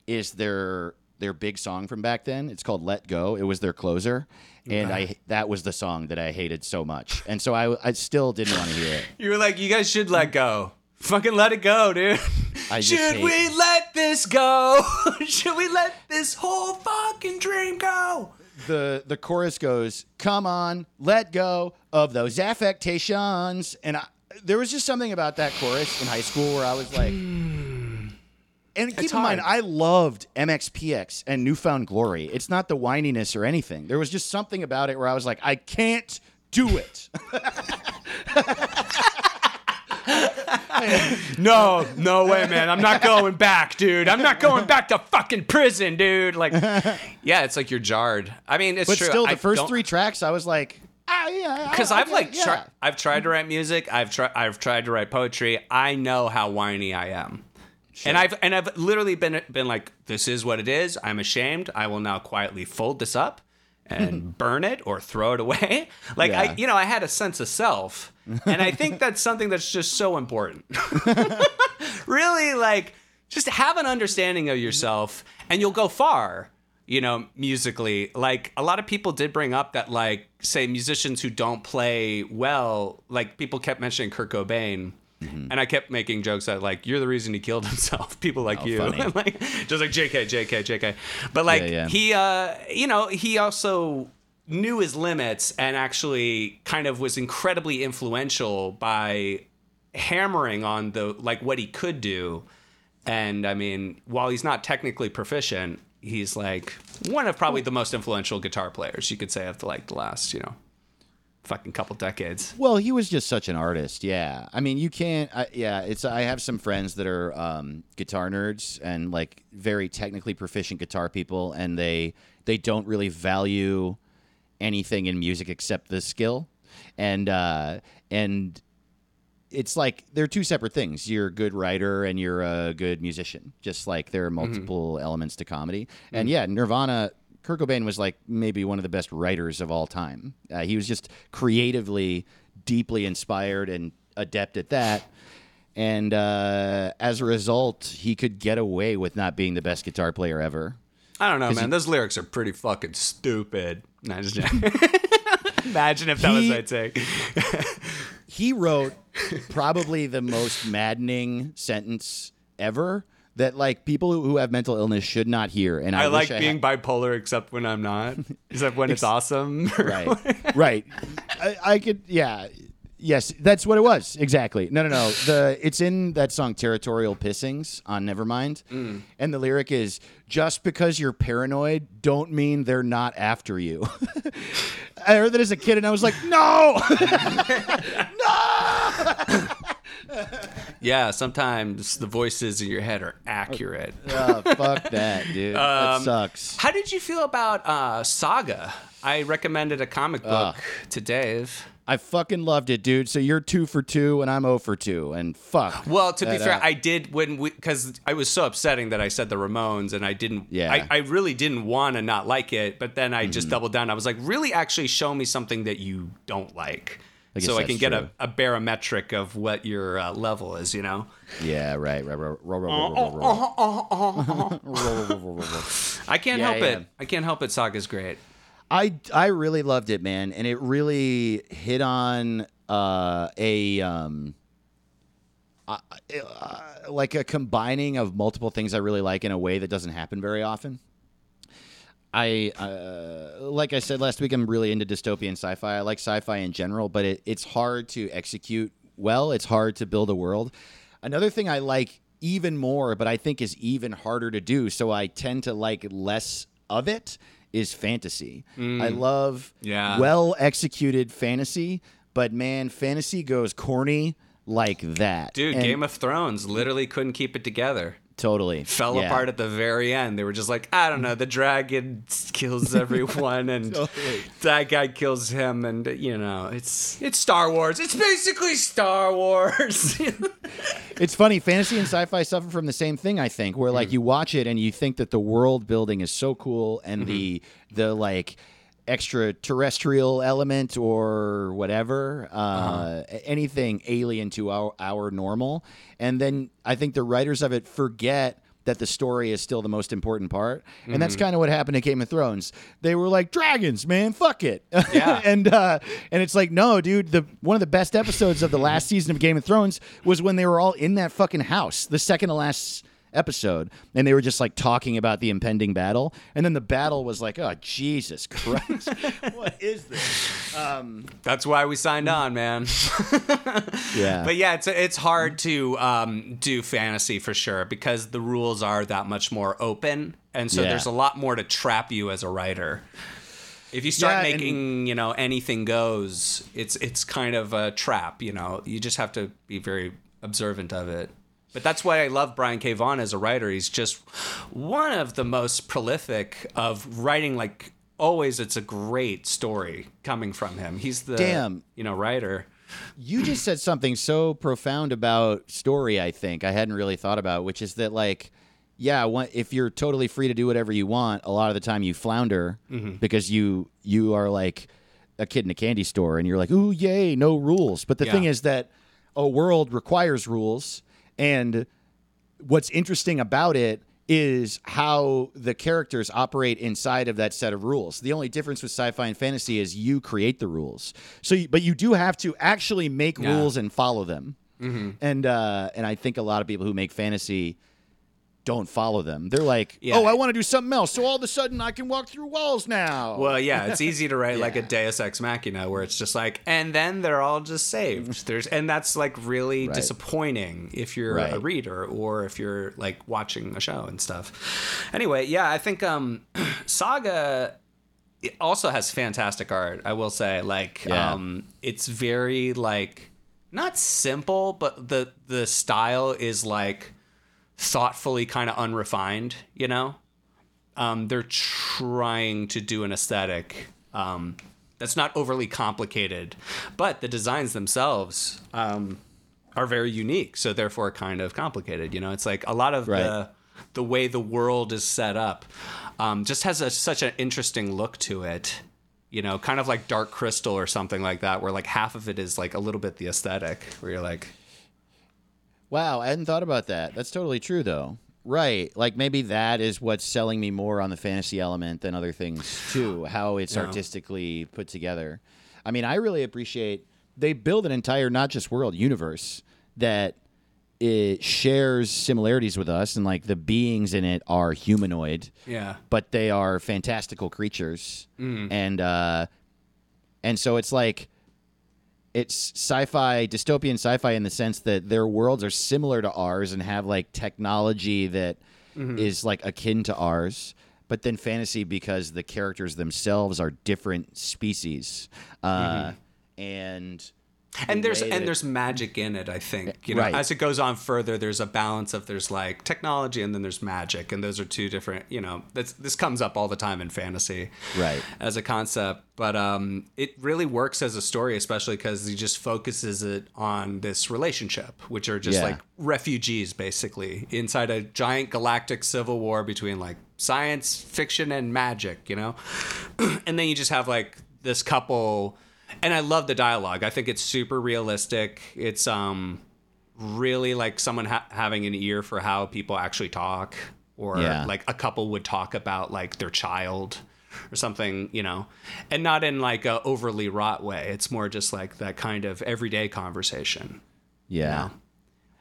is their big song from back then. It's called Let Go. It was their closer. And that was the song that I hated so much. And so I still didn't want to hear it. You were like, you guys should let go. Fucking let it go, dude. Should we let this go? Should we let this whole fucking dream go? The chorus goes, come on, let go of those affectations. And there was just something about that chorus in high school where I was like... And keep in mind, I loved MXPX and Newfound Glory. It's not the whininess or anything. There was just something about it where I was like, I can't do it. No way, man. I'm not going back, dude. I'm not going back to fucking prison, dude. Like, yeah, it's like you're jarred. I mean, it's true. But still, the first 3 tracks, I was like... Because I've tried to write music. I've tried to write poetry. I know how whiny I am. Sure. And I've literally been like, this is what it is. I'm ashamed. I will now quietly fold this up and burn it or throw it away. Like, yeah. I had a sense of self. And I think that's something that's just so important. Really, like, just have an understanding of yourself and you'll go far, musically. Like, a lot of people did bring up that, like, say, musicians who don't play well, like, people kept mentioning Kurt Cobain. Mm-hmm. And I kept making jokes that, like, you're the reason he killed himself. People like you. And like, just like JK. But, like, he also knew his limits and actually kind of was incredibly influential by hammering on the, like, what he could do. And, I mean, while he's not technically proficient, he's, like, one of probably the most influential guitar players, you could say, after, like, the last, fucking couple decades. Well, he was just such an artist. Yeah, I mean, you can't. I have some friends that are guitar nerds and like very technically proficient guitar people, and they don't really value anything in music except the skill, and it's like they're two separate things. You're a good writer and you're a good musician. Just like there are multiple elements to comedy, and Nirvana. Kurt Cobain was like maybe one of the best writers of all time. He was just creatively, deeply inspired and adept at that. And as a result, he could get away with not being the best guitar player ever. I don't know, man. Those lyrics are pretty fucking stupid. No, just imagine if that was my take. He wrote probably the most maddening sentence ever. That like people who have mental illness should not hear. And I like being bipolar, except when I'm not, except when it's awesome. Right. I could. Yeah. Yes. That's what it was. Exactly. No. It's in that song Territorial Pissings on Nevermind. And the lyric is just because you're paranoid, don't mean they're not after you. I heard that as a kid and I was like, no, no. Yeah, sometimes the voices in your head are accurate. Oh, fuck that, dude. That sucks. How did you feel about Saga? I recommended a comic book to Dave. I fucking loved it, dude. So you're 2 for 2 and I'm 0 for 2 and fuck. Well, to be fair, I did because I was so upsetting that I said the Ramones and I didn't. Yeah. I really didn't want to not like it, but then I just doubled down. I was like, really actually show me something that you don't like. So I can get a barometric of what your level is, Yeah, right. I can't help it. I can't help it. Saga's great. I really loved it, man. And it really hit on like a combining of multiple things I really like in a way that doesn't happen very often. Like I said last week, I'm really into dystopian sci-fi. I like sci-fi in general, but it's hard to execute well. It's hard to build a world. Another thing I like even more, but I think is even harder to do, so I tend to like less of it, is fantasy. I love well-executed fantasy, but man, fantasy goes corny like that. Dude, Game of Thrones literally couldn't keep it together. Totally. Fell apart at the very end. They were just like, I don't know, the dragon kills everyone and totally. That guy kills him and, you know, it's Star Wars. It's basically Star Wars. It's funny. Fantasy and sci-fi suffer from the same thing, I think, where, like, you watch it and you think that the world building is so cool and the like... extraterrestrial element or whatever, anything alien to our normal. And then I think the writers of it forget that the story is still the most important part. And that's kind of what happened to Game of Thrones. They were like, dragons, man, fuck it. Yeah. And it's like, no, dude, one of the best episodes of the last season of Game of Thrones was when they were all in that fucking house, the second to last episode, and they were just like talking about the impending battle, and then the battle was like, oh Jesus Christ, what is this? That's why we signed on, man. Yeah, but yeah, it's hard to do fantasy for sure because the rules are that much more open, and so there's a lot more to trap you as a writer. If you start making anything goes, it's kind of a trap. You just have to be very observant of it. But that's why I love Brian K. Vaughan as a writer. He's just one of the most prolific of writing. Like always, it's a great story coming from him. He's the writer. You just said something so profound about story. I think I hadn't really thought about, which is that if you're totally free to do whatever you want, a lot of the time you flounder because you are like a kid in a candy store and you're like, ooh, yay, no rules. But the thing is that a world requires rules. And what's interesting about it is how the characters operate inside of that set of rules. The only difference with sci-fi and fantasy is you create the rules. But you do have to actually make rules and follow them. Mm-hmm. And I think a lot of people who make fantasy don't follow them. They're like, I want to do something else, so all of a sudden I can walk through walls now. Well, yeah, it's easy to write like a Deus Ex Machina where it's just like, and then they're all just saved. And that's like really disappointing if you're a reader or if you're like watching a show and stuff. Anyway, I think Saga also has fantastic art, I will say. It's very like, not simple, but the style is like, thoughtfully kind of unrefined, they're trying to do an aesthetic that's not overly complicated, but the designs themselves are very unique, so therefore kind of complicated. It's like a lot of the way the world is set up just has such an interesting look to it, kind of like Dark Crystal or something like that, where like half of it is like a little bit the aesthetic where you're like, wow, I hadn't thought about that. That's totally true, though. Right. Like, maybe that is what's selling me more on the fantasy element than other things, too, how it's artistically put together. I mean, I really appreciate... They build an entire, not just world, universe that it shares similarities with us, and, like, the beings in it are humanoid. Yeah. But they are fantastical creatures. Mm. And so it's like... It's sci-fi, dystopian sci-fi in the sense that their worlds are similar to ours and have like technology that is like akin to ours, but then fantasy because the characters themselves are different species. And there's magic in it, I think. As it goes on further, there's a balance of there's like technology and then there's magic, and those are two different. This comes up all the time in fantasy, right? As a concept, but it really works as a story, especially because he just focuses it on this relationship, which are just like refugees basically inside a giant galactic civil war between like science fiction and magic, and then you just have like this couple. And I love the dialogue. I think it's super realistic. It's really like someone having an ear for how people actually talk, or like a couple would talk about like their child or something, and not in like a overly wrought way. It's more just like that kind of everyday conversation. Yeah.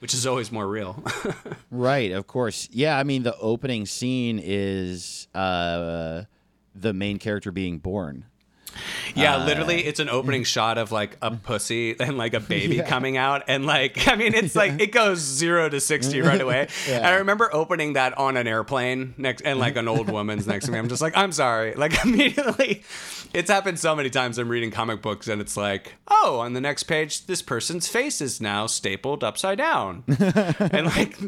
Which is always more real. Right. Of course. Yeah. I mean, the opening scene is the main character being born. Yeah, literally, it's an opening shot of like a pussy and like a baby coming out, and like, I mean, it's like it goes 0 to 60 right away. And I remember opening that on an airplane next, and like an old woman's next to me. I'm just like, I'm sorry, like immediately. It's happened so many times. I'm reading comic books and it's like, oh, on the next page, this person's face is now stapled upside down. And like,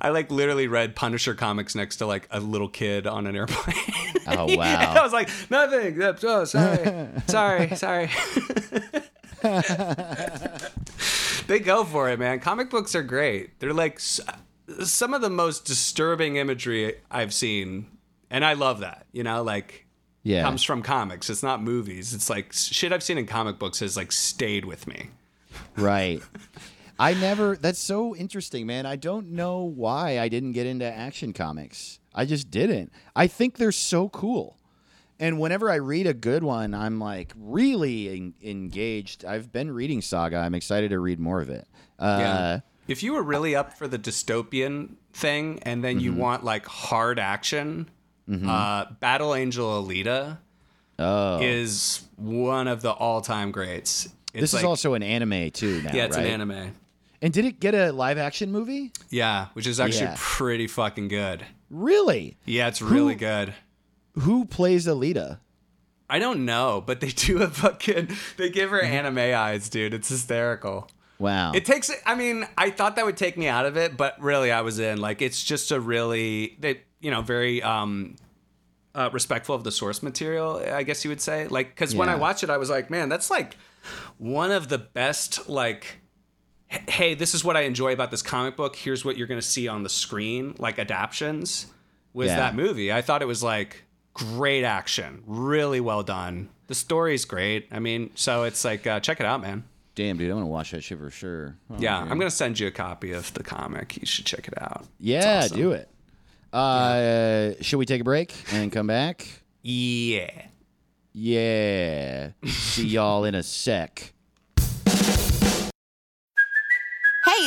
I like literally read Punisher comics next to like a little kid on an airplane. Oh, wow. And I was like, nothing. Oh, sorry. They go for it, man. Comic books are great. They're like some of the most disturbing imagery I've seen. And I love that, you know, like. Yeah, comes from comics. It's not movies. It's like shit I've seen in comic books has like stayed with me. Right. I never. That's so interesting, man. I don't know why I didn't get into action comics. I just didn't. I think they're so cool. And whenever I read a good one, I'm like really engaged. I've been reading Saga. I'm excited to read more of it. Yeah. If you were really up for the dystopian thing, and then you want like hard action. Battle Angel Alita is one of the all-time greats. It's this is like, also an anime, too, now, yeah, it's right? An anime. And did it get a live-action movie? Yeah, which is actually pretty fucking good. Really? Yeah, it's really good. Who plays Alita? I don't know, but they do a fucking... They give her anime eyes, dude. It's hysterical. Wow. It takes... I mean, I thought that would take me out of it, but really, I was in. Like, it's just a really... you know, very respectful of the source material, I guess you would say. Like, because when I watched it, I was like, man, that's like one of the best, like, hey, this is what I enjoy about this comic book. Here's what you're going to see on the screen, like adaptions was that movie. I thought it was like great action, really well done. The story's great. I mean, so it's like, check it out, man. Damn, dude, I'm going to watch that shit for sure. Oh, yeah, dude. I'm going to send you a copy of the comic. You should check it out. Yeah, awesome. Do it. Should we take a break and come back? Yeah. See y'all in a sec. Hey,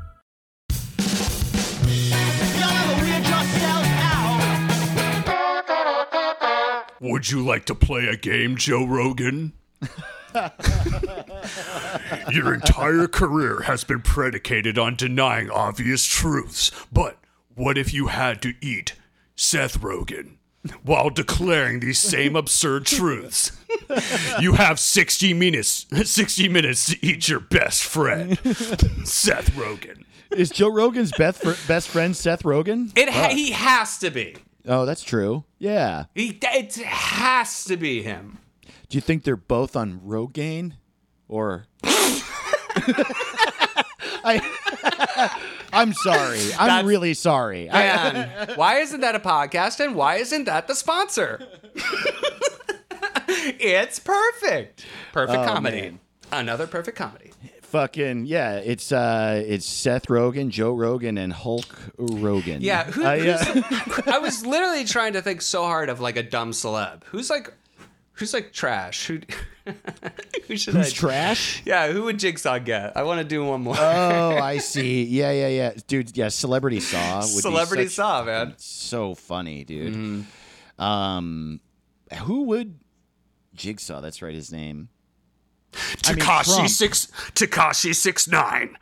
Would you like to play a game, Joe Rogan? Your entire career has been predicated on denying obvious truths, but what if you had to eat Seth Rogen while declaring these same absurd truths? You have 60 minutes to eat your best friend, Seth Rogen. Is Joe Rogan's best friend Seth Rogen? He has to be. Oh, that's true. Yeah. It has to be him. Do you think they're both on Rogaine? Or... I'm sorry. I'm really sorry. Man, why isn't that a podcast and why isn't that the sponsor? It's perfect. Perfect comedy. Man. Another perfect comedy. Fucking yeah! It's Seth Rogen, Joe Rogan, and Hulk Rogan. Yeah, I was literally trying to think so hard of like a dumb celeb who's like trash. Who's trash? Yeah, who would Jigsaw get? I want to do one more. Oh, I see. Yeah, dude. Yeah, Celebrity Saw. Saw, man. So funny, dude. Mm-hmm. Who would Jigsaw? That's right, his name. Tekashi 6ix9ine,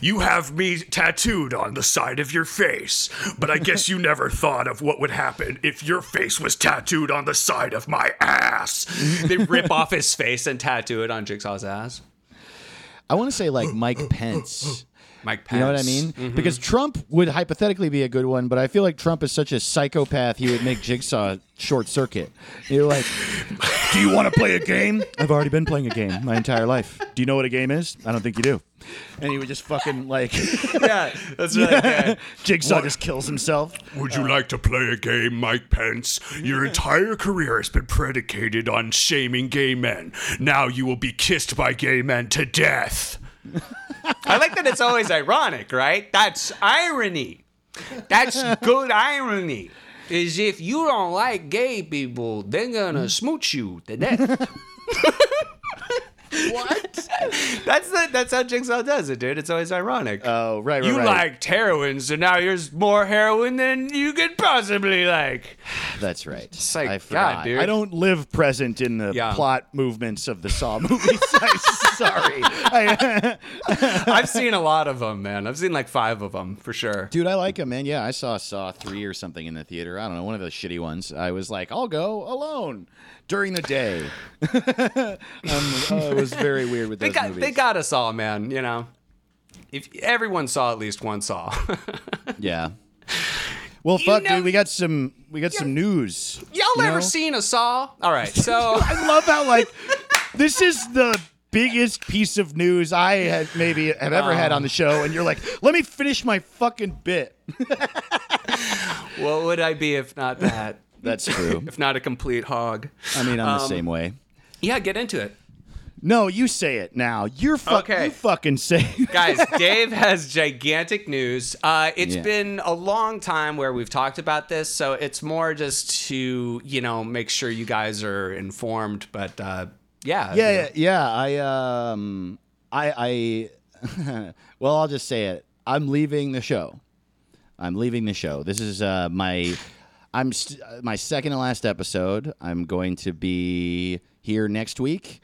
you have me tattooed on the side of your face, but I guess you never thought of what would happen if your face was tattooed on the side of my ass. They rip off his face and tattoo it on Jigsaw's ass. I want to say like Mike Pence. Mike Pence. You know what I mean? Mm-hmm. Because Trump would hypothetically be a good one, but I feel like Trump is such a psychopath, he would make Jigsaw short circuit. You're like, do you want to play a game? I've already been playing a game my entire life. Do you know what a game is? I don't think you do. And he would just fucking like... yeah, that's right. Yeah. Jigsaw just kills himself. Would you like to play a game, Mike Pence? Your entire career has been predicated on shaming gay men. Now you will be kissed by gay men to death. I like that it's always ironic, right? That's irony. That's good irony. Is if you don't like gay people, they're gonna smooch you to death. What? That's how Jigsaw does it, dude. It's always ironic. Oh, right, right. You liked heroin, so now here's more heroin than you could possibly like. That's right. It's like, I forgot. God, dude. I don't live present in the plot movements of the Saw movies. I'm sorry. I've seen a lot of them, man. I've seen like 5 of them for sure. Dude, I like them, man. Yeah, I saw Saw 3 or something in the theater. I don't know, one of those shitty ones. I was like, I'll go alone during the day. It was very weird with those movies. They got us all, man, you know. If everyone saw at least one Saw. Yeah. Well, fuck, dude, we got some news. Y'all ever seen a Saw? All right, so. I love how, like, this is the biggest piece of news I have ever had on the show, and you're like, let me finish my fucking bit. What would I be if not that? That's true. If not a complete hog. I mean, I'm the same way. Yeah, get into it. No, you say it now. You fucking say it. Guys, Dave has gigantic news. It's been a long time where we've talked about this, so it's more just to, you know, make sure you guys are informed. But I well, I'll just say it. I'm leaving the show. This is my second to last episode. I'm going to be here next week.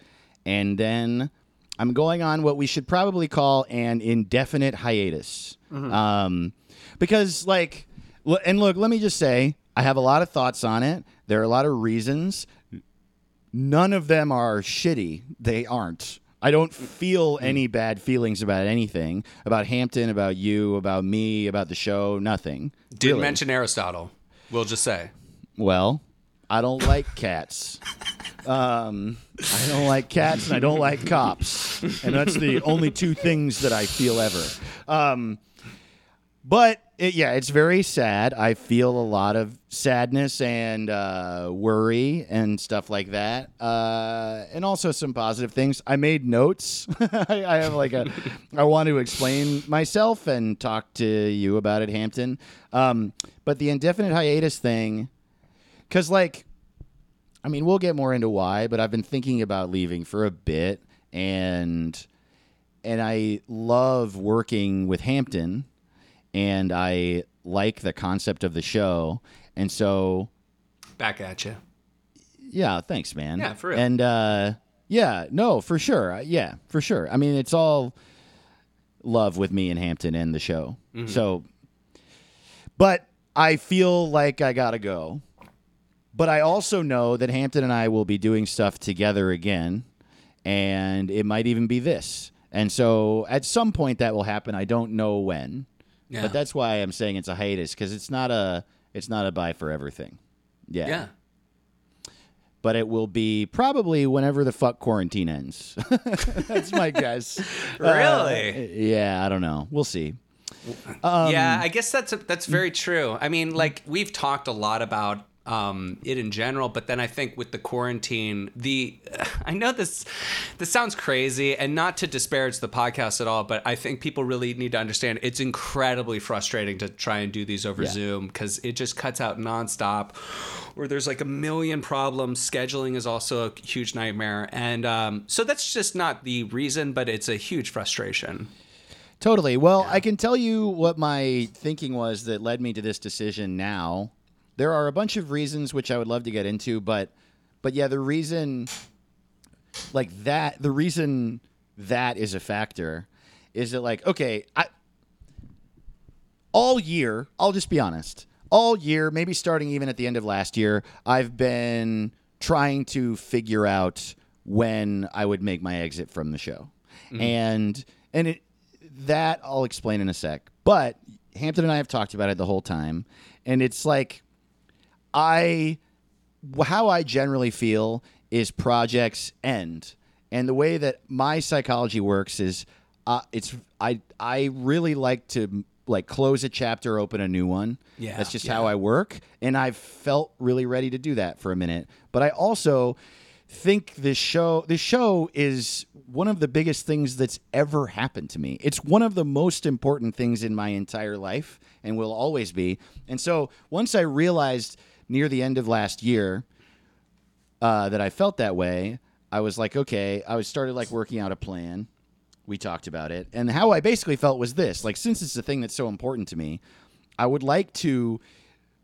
And then I'm going on what we should probably call an indefinite hiatus. Mm-hmm. Because, like, and look, let me just say, I have a lot of thoughts on it. There are a lot of reasons. None of them are shitty. They aren't. I don't feel any bad feelings about anything, about Hampton, about you, about me, about the show, nothing. Didn't mention Aristotle, we'll just say. Well, I don't like cats. I don't like cats and I don't like cops. And that's the only 2 things that I feel ever. It's very sad. I feel a lot of sadness and worry and stuff like that. And also some positive things. I made notes. I have I want to explain myself and talk to you about it, Hampton. But the indefinite hiatus thing, because we'll get more into why, but I've been thinking about leaving for a bit, and I love working with Hampton, and I like the concept of the show, and so... Back at you. Yeah, thanks, man. Yeah, for real. And, for sure. Yeah, for sure. I mean, it's all love with me and Hampton and the show. Mm-hmm. So, but I feel like I gotta go. But I also know that Hampton and I will be doing stuff together again, and it might even be this. And so at some point that will happen. I don't know when, but that's why I'm saying it's a hiatus, because it's not a bye forever thing. Yeah. Yeah. But it will be probably whenever the fuck quarantine ends. That's my guess. Really? I don't know. We'll see. I guess that's very true. I mean, like, we've talked a lot about it in general, but then I think with the quarantine, I know this sounds crazy, and not to disparage the podcast at all, but I think people really need to understand it's incredibly frustrating to try and do these over Zoom, because it just cuts out nonstop, or there's like a million problems. Scheduling is also a huge nightmare, and so that's just not the reason, but it's a huge frustration. Totally. Well, I can tell you what my thinking was that led me to this decision now. There are a bunch of reasons which I would love to get into, but the reason that is a factor is that, like, okay, all year, I'll just be honest, all year, maybe starting even at the end of last year, I've been trying to figure out when I would make my exit from the show. Mm-hmm. And that I'll explain in a sec. But Hampton and I have talked about it the whole time. And it's like, how I generally feel is projects end. And the way that my psychology works is I really like to like close a chapter, open a new one. Yeah, that's just how I work. And I've felt really ready to do that for a minute. But I also think this show is one of the biggest things that's ever happened to me. It's one of the most important things in my entire life and will always be. And so once I realized near the end of last year that I felt that way, I was like, okay, I started working out a plan. We talked about it. And how I basically felt was this, like, since it's the thing that's so important to me, I would like to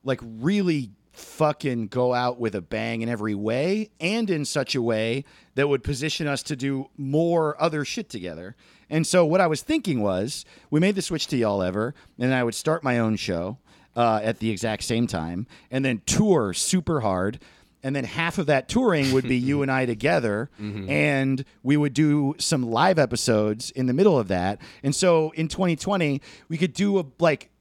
like really fucking go out with a bang in every way and in such a way that would position us to do more other shit together. And so what I was thinking was, we made the switch to Y'all Ever, and I would start my own show at the exact same time and then tour super hard. And then half of that touring would be you and I together, mm-hmm. and we would do some live episodes in the middle of that. And so in 2020, we could do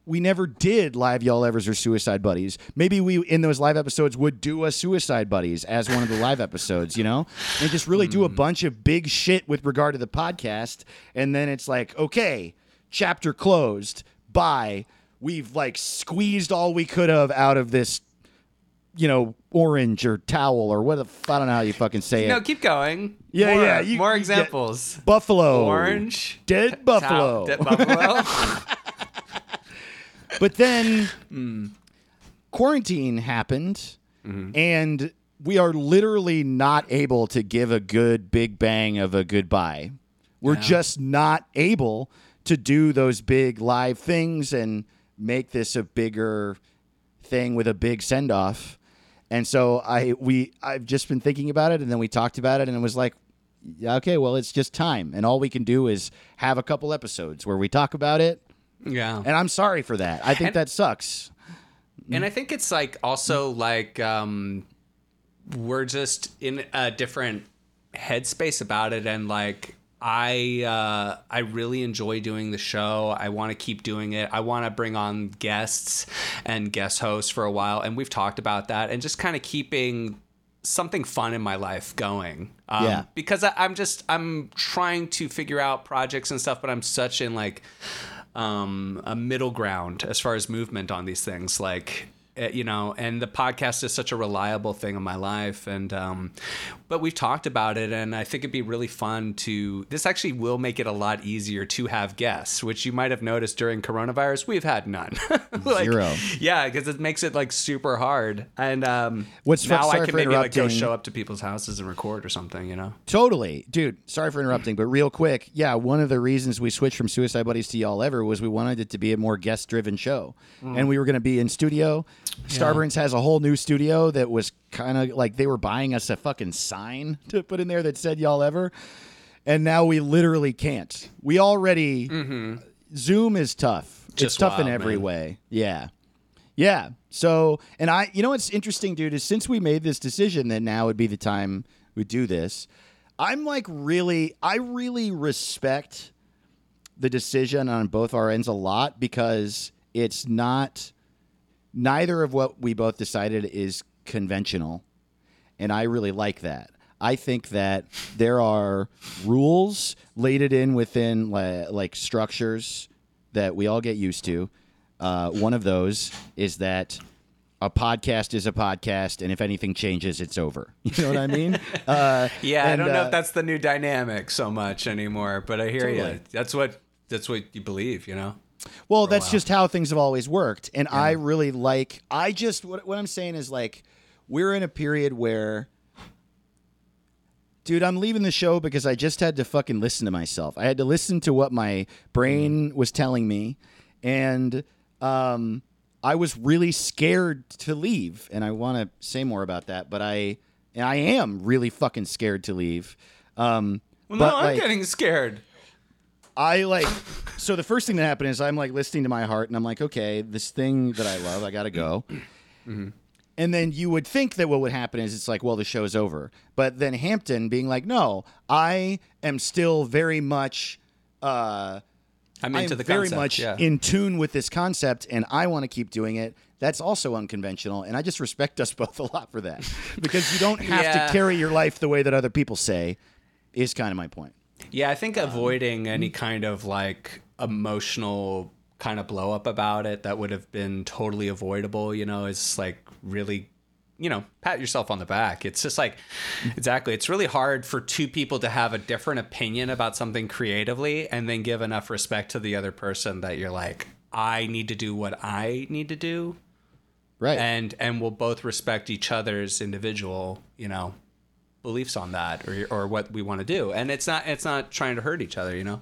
we never did live Y'all Evers or Suicide Buddies. Maybe we, in those live episodes, would do a Suicide Buddies as one of the live episodes, you know? And just really do a bunch of big shit with regard to the podcast. And then it's like, okay, chapter closed. Bye. We've, squeezed all we could have out of this, you know, orange or towel or what the fuck, I don't know how you fucking say it. No, keep going. Yeah, more, yeah. More examples. Yeah. Buffalo. Orange. Dead buffalo. Dead buffalo. But then quarantine happened, mm-hmm. and we are literally not able to give a good big bang of a goodbye. We're just not able to do those big live things and make this a bigger thing with a big send-off. And so I've just been thinking about it, and then we talked about it, and it was like, okay, well, it's just time. And all we can do is have a couple episodes where we talk about it. Yeah. And I'm sorry for that. I think that sucks. And I think it's we're just in a different headspace about it. And I really enjoy doing the show. I want to keep doing it. I want to bring on guests and guest hosts for a while. And we've talked about that and just kind of keeping something fun in my life going. Because I'm trying to figure out projects and stuff, but I'm such in a middle ground as far as movement on these things, and the podcast is such a reliable thing in my life. And but we've talked about it, and I think it'd be really fun to, this actually will make it a lot easier to have guests, which you might have noticed during coronavirus we've had none. Zero. Yeah, because it makes it super hard. And now I can maybe go show up to people's houses and record or something, you know? Totally. Dude, sorry for interrupting, but real quick, one of the reasons we switched from Suicide Buddies to Y'all Ever was we wanted it to be a more guest-driven show. Mm. And we were going to be in studio. Starburns has a whole new studio that was kind of they were buying us a fucking sign to put in there that said Y'all Ever. And now we literally can't. We already, Zoom is tough. It's tough in every way. Yeah. Yeah. So, and what's interesting, dude, is since we made this decision that now would be the time we do this, I'm I really respect the decision on both our ends a lot, because it's not... Neither of what we both decided is conventional, and I really like that. I think that there are rules laid in within structures that we all get used to. One of those is that a podcast is a podcast, and if anything changes, it's over. You know what I mean? I don't know if that's the new dynamic so much anymore, but I hear you. That's what you believe, you know? Well, that's just how things have always worked. And I really what I'm saying is we're in a period where, dude, I'm leaving the show because I just had to fucking listen to myself. I had to listen to what my brain was telling me. And I was really scared to leave. And I want to say more about that, but I am really fucking scared to leave. I'm getting scared. So the first thing that happened is I'm listening to my heart, and I'm okay, this thing that I love, I gotta go. Mm-hmm. And then you would think that what would happen is it's the show's over. But then Hampton being no, I am still very much I'm very much in tune with this concept, and I want to keep doing it. That's also unconventional, and I just respect us both a lot for that, because you don't have to carry your life the way that other people say is kind of my point. Yeah, I think avoiding any kind of like emotional kind of blow up about it that would have been totally avoidable, you know, is like really, you know, pat yourself on the back. It's just like, exactly. It's really hard for two people to have a different opinion about something creatively and then give enough respect to the other person that you're like, I need to do what I need to do. Right. And we'll both respect each other's individual, you know, beliefs on that or what we want to do. And it's not trying to hurt each other, you know?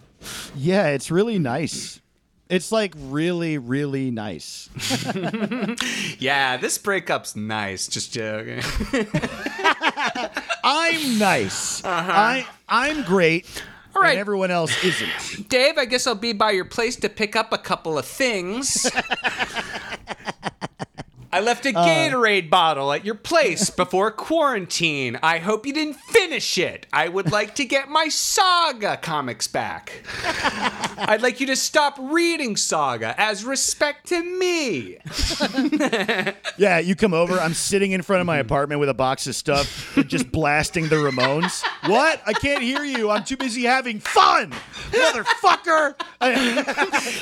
Yeah. It's really nice. It's like really, really nice. Yeah, this breakup's nice. Just joking. I'm nice. Uh-huh. I'm great. All right. And everyone else isn't. Dave, I guess I'll be by your place to pick up a couple of things. I left a Gatorade bottle at your place before quarantine. I hope you didn't finish it. I would like to get my Saga comics back. I'd like you to stop reading Saga as respect to me. Yeah, you come over. I'm sitting in front of my apartment with a box of stuff, just blasting the Ramones. What? I can't hear you. I'm too busy having fun, motherfucker.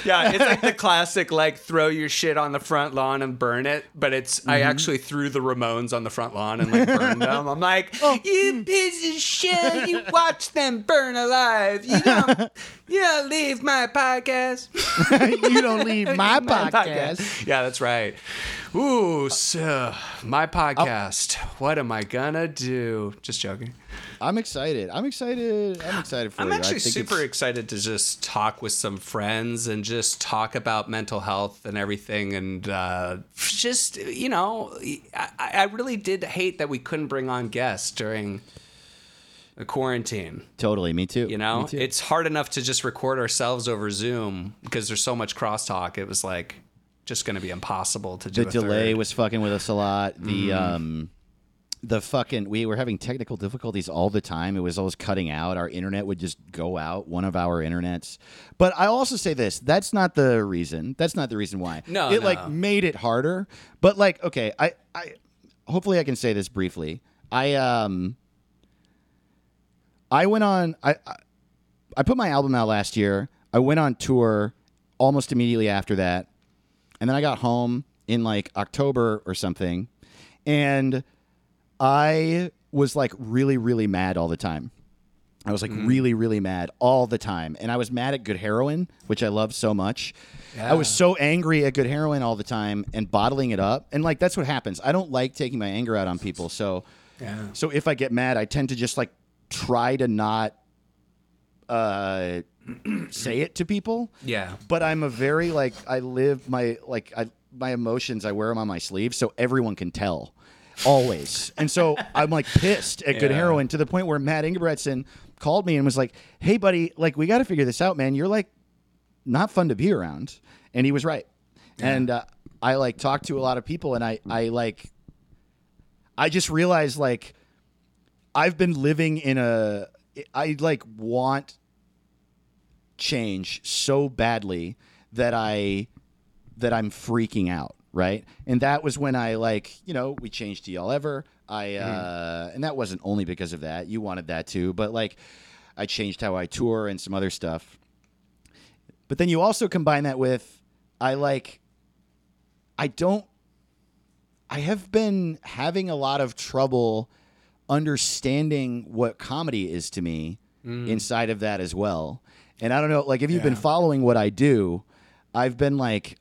Yeah, it's like the classic, like, throw your shit on the front lawn and burn it. But it's I actually threw the Ramones on the front lawn and like burned them. I'm like, you piece of shit! You watch them burn alive. You don't leave my podcast. You don't leave my podcast. Yeah, that's right. Ooh, so my podcast. What am I gonna do? Just joking. I'm excited for you. I'm actually super excited to just talk with some friends and just talk about mental health and everything. And just, you know, I really did hate that we couldn't bring on guests during the quarantine. Totally. Me too. You know, it's hard enough to just record ourselves over Zoom because there's so much crosstalk. It was like just going to be impossible to do. The delay was fucking with us a lot. We were having technical difficulties all the time. It was always cutting out. Our internet would just go out, one of our internets. But I also say this, that's not the reason. That's not the reason why. No, it like made it harder. But like, okay, I hopefully I can say this briefly. I put my album out last year. I went on tour almost immediately after that. And then I got home in like October or something. And I was like really, really mad all the time. I was like really, really mad all the time. And I was mad at Good Heroin, which I love so much. Yeah. I was so angry at Good Heroin all the time and bottling it up. And like, that's what happens. I don't like taking my anger out on people. So if I get mad, I tend to just like try to not say it to people. Yeah. But I'm a very like, I live my, like my emotions, I wear them on my sleeve so everyone can tell. Always. And so I'm like pissed at Good Heroin to the point where Matt Ingebretson called me and was like, hey, buddy, like, we got to figure this out, man. You're like not fun to be around. And he was right. Yeah. And I like talked to a lot of people and I just realized like I've been living in I like want change so badly that I'm freaking out. Right. And that was when I like, you know, we changed to Y'all Ever. And that wasn't only because of that. You wanted that too. But like I changed how I tour and some other stuff. But then you also combine that with I have been having a lot of trouble understanding what comedy is to me inside of that as well. And I don't know, like if you've been following what I do, I've been like,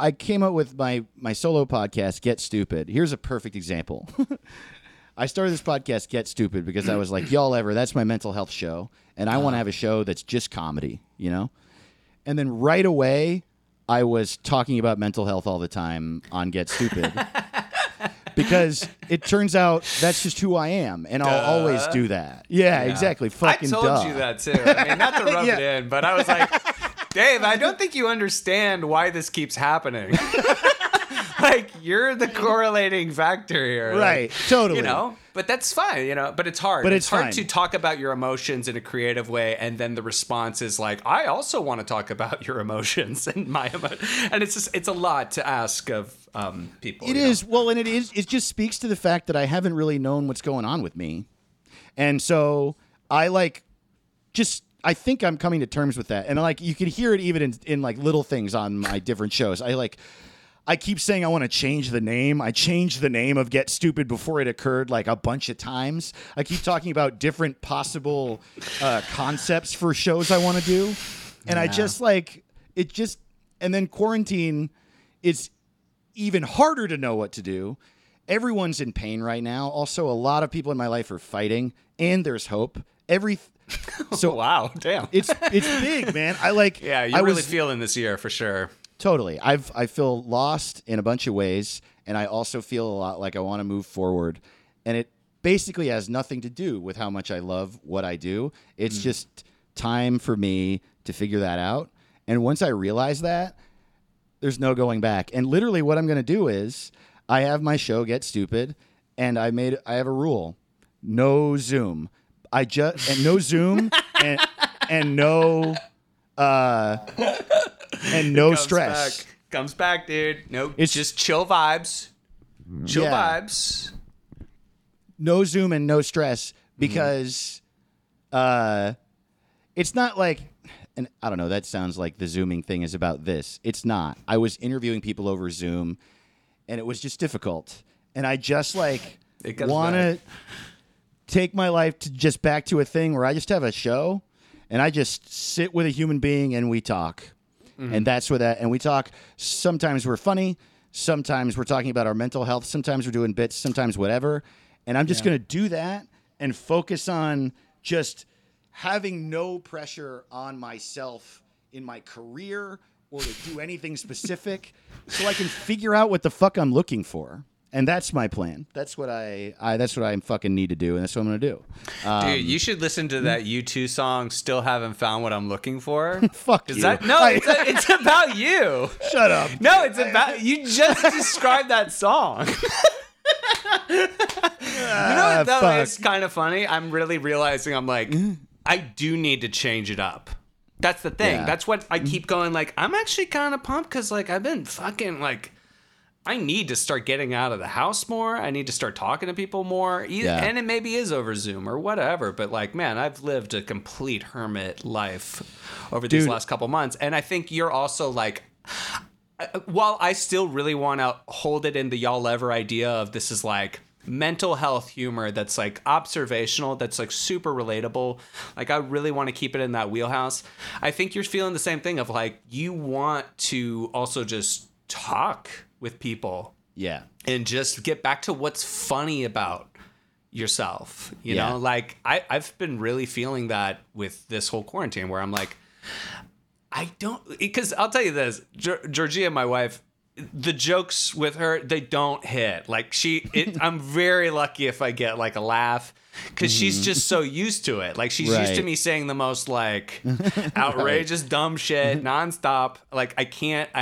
I came up with my solo podcast, Get Stupid. Here's a perfect example. I started this podcast, Get Stupid, because I was like, Y'all Ever, that's my mental health show. And I want to have a show that's just comedy, you know? And then right away, I was talking about mental health all the time on Get Stupid. Because it turns out that's just who I am, and I'll always do that. Yeah, exactly. Fucking I told you that, too. I mean, not to rub it in, but I was like... Dave, I don't think you understand why this keeps happening. Like, you're the correlating factor here. Right, like, totally. You know? But that's fine, you know, but it's hard. But it's hard to talk about your emotions in a creative way. And then the response is like, I also want to talk about your emotions and my emotions. And it's just, it's a lot to ask of people. It is. Well, and it is. It just speaks to the fact that I haven't really known what's going on with me. And so I like just... I think I'm coming to terms with that. And like, you can hear it even in like little things on my different shows. I keep saying I want to change the name. I changed the name of Get Stupid before it occurred like a bunch of times. I keep talking about different possible concepts for shows I want to do. And yeah. I just like, it just, and then quarantine, it's even harder to know what to do. Everyone's in pain right now. Also, a lot of people in my life are fighting and there's hope. So wow, damn. It's big, man. I like yeah, you're really feeling this year for sure. Totally. I feel lost in a bunch of ways, and I also feel a lot like I want to move forward. And it basically has nothing to do with how much I love what I do. It's just time for me to figure that out. And once I realize that, there's no going back. And literally what I'm gonna do is I have my show Get Stupid, and I have a rule. No Zoom. And no Zoom and no stress. Comes back, dude. No, it's just chill vibes. Chill vibes. No Zoom and no stress because it's not like, and I don't know, that sounds like the Zooming thing is about this. It's not. I was interviewing people over Zoom and it was just difficult. And I just like want to... take my life to just back to a thing where I just have a show and I just sit with a human being and we talk. And that's where that, and we talk. Sometimes we're funny. Sometimes we're talking about our mental health. Sometimes we're doing bits, sometimes whatever. And I'm just going to do that and focus on just having no pressure on myself in my career or to do anything specific so I can figure out what the fuck I'm looking for. And that's my plan. That's what I fucking need to do, and that's what I'm gonna do. Dude, you should listen to that U2 song. Still haven't found what I'm looking for. Fuck you. It's about you. Shut up. No, it's about you. Just described that song. You know what though is kind of funny? I'm really realizing I'm like, I do need to change it up. That's the thing. Yeah. That's what I keep going. Like, I'm actually kind of pumped because like I've been fucking like. I need to start getting out of the house more. I need to start talking to people more. And it maybe is over Zoom or whatever. But like, man, I've lived a complete hermit life over these last couple months. And I think you're also like, while I still really want to hold it in the Y'all Ever idea of this is like mental health humor that's like observational, that's like super relatable. Like I really want to keep it in that wheelhouse. I think you're feeling the same thing of like, you want to also just talk with people and just get back to what's funny about yourself, you know, like I've been really feeling that with this whole quarantine where I'm like, I don't, because I'll tell you this, Georgia, my wife, the jokes with her, they don't hit. Like I'm very lucky if I get like a laugh because she's just so used to it. Like she's used to me saying the most like outrageous dumb shit nonstop. Like I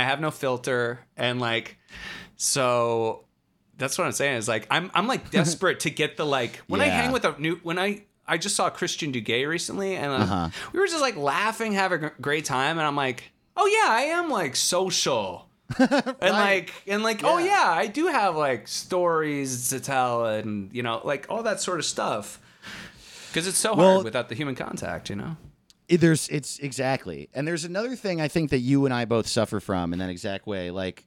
have no filter. And like, so that's what I'm saying is like, I'm like desperate to get the, like when I hang with I just saw Christian Duguay recently and we were just like laughing, having a great time. And I'm like, oh yeah, I am like social. and oh yeah, I do have like stories to tell and you know, like all that sort of stuff because it's so hard without the human contact, you know? Exactly. And there's another thing I think that you and I both suffer from in that exact way. Like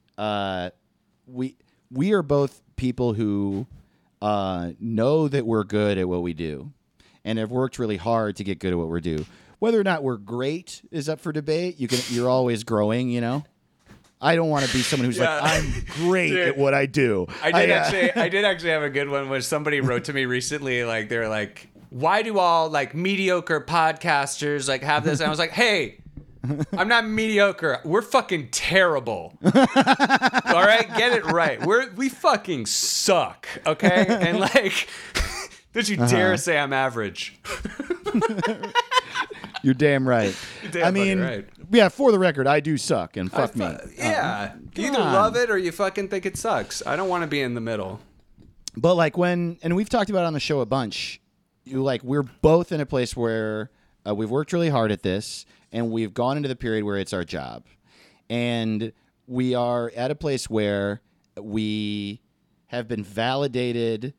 we are both people who know that we're good at what we do and have worked really hard to get good at what we do. Whether or not we're great is up for debate. You're always growing, you know? I don't want to be someone who's like, I'm great at what I do. I did actually have a good one where somebody wrote to me recently, like they're like, why do all like mediocre podcasters like have this? And I was like, hey, I'm not mediocre. We're fucking terrible. All right, get it right. We fucking suck. Okay, and like, don't you dare say I'm average. You're damn right. You're damn right. Yeah, for the record, I do suck, and fuck me. You either love it or you fucking think it sucks. I don't want to be in the middle. But like when, and we've talked about it on the show a bunch, you like we're both in a place where we've worked really hard at this and we've gone into the period where it's our job. And we are at a place where we have been validated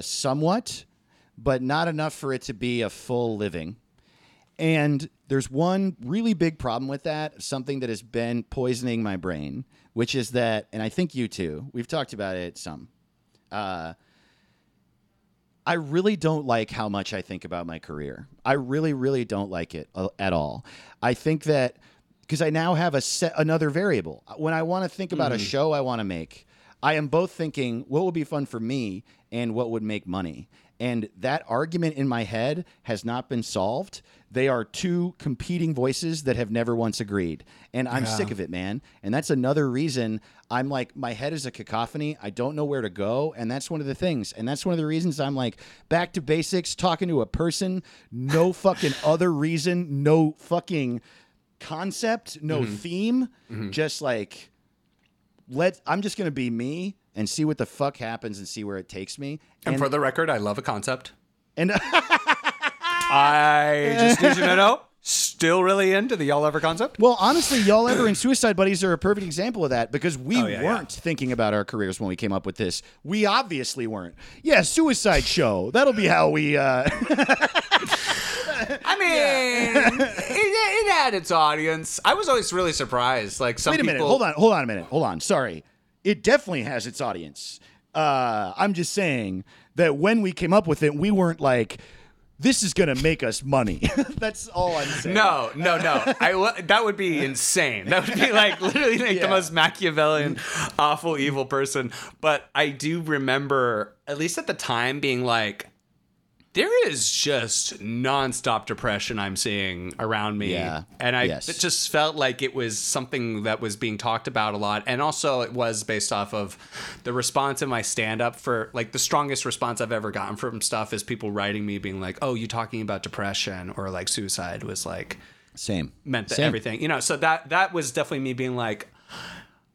somewhat, but not enough for it to be a full living. And there's one really big problem with that, something that has been poisoning my brain, which is that, and I think you too, we've talked about it some. I really don't like how much I think about my career. I really, really don't like it at all. I think that because I now have a set, another variable. When I want to think about a show I want to make, I am both thinking what would be fun for me and what would make money. And that argument in my head has not been solved. They are two competing voices that have never once agreed. And I'm sick of it, man. And that's another reason I'm like, my head is a cacophony. I don't know where to go. And that's one of the things. And that's one of the reasons I'm like, back to basics, talking to a person. No fucking other reason. No fucking concept. No theme. Just like, I'm just going to be me. And see what the fuck happens and see where it takes me. And for the record, I love a concept. And I just need you to know, still really into the Y'all Ever concept. Well, honestly, Y'all Ever and Suicide Buddies are a perfect example of that because we weren't thinking about our careers when we came up with this. We obviously weren't. Yeah, Suicide Show. That'll be how we... I mean, it had its audience. I was always really surprised. Like some Wait a minute. Hold on a minute. Sorry. It definitely has its audience. I'm just saying that when we came up with it, we weren't like, this is going to make us money. That's all I'm saying. No. That would be insane. That would be like literally like the most Machiavellian, awful, evil person. But I do remember, at least at the time, being like, there is just nonstop depression I'm seeing around me. Yeah. And it just felt like it was something that was being talked about a lot. And also it was based off of the response in my stand-up for like the strongest response I've ever gotten from stuff is people writing me being like, oh, you talking about depression or like suicide was like meant everything, you know, so that was definitely me being like,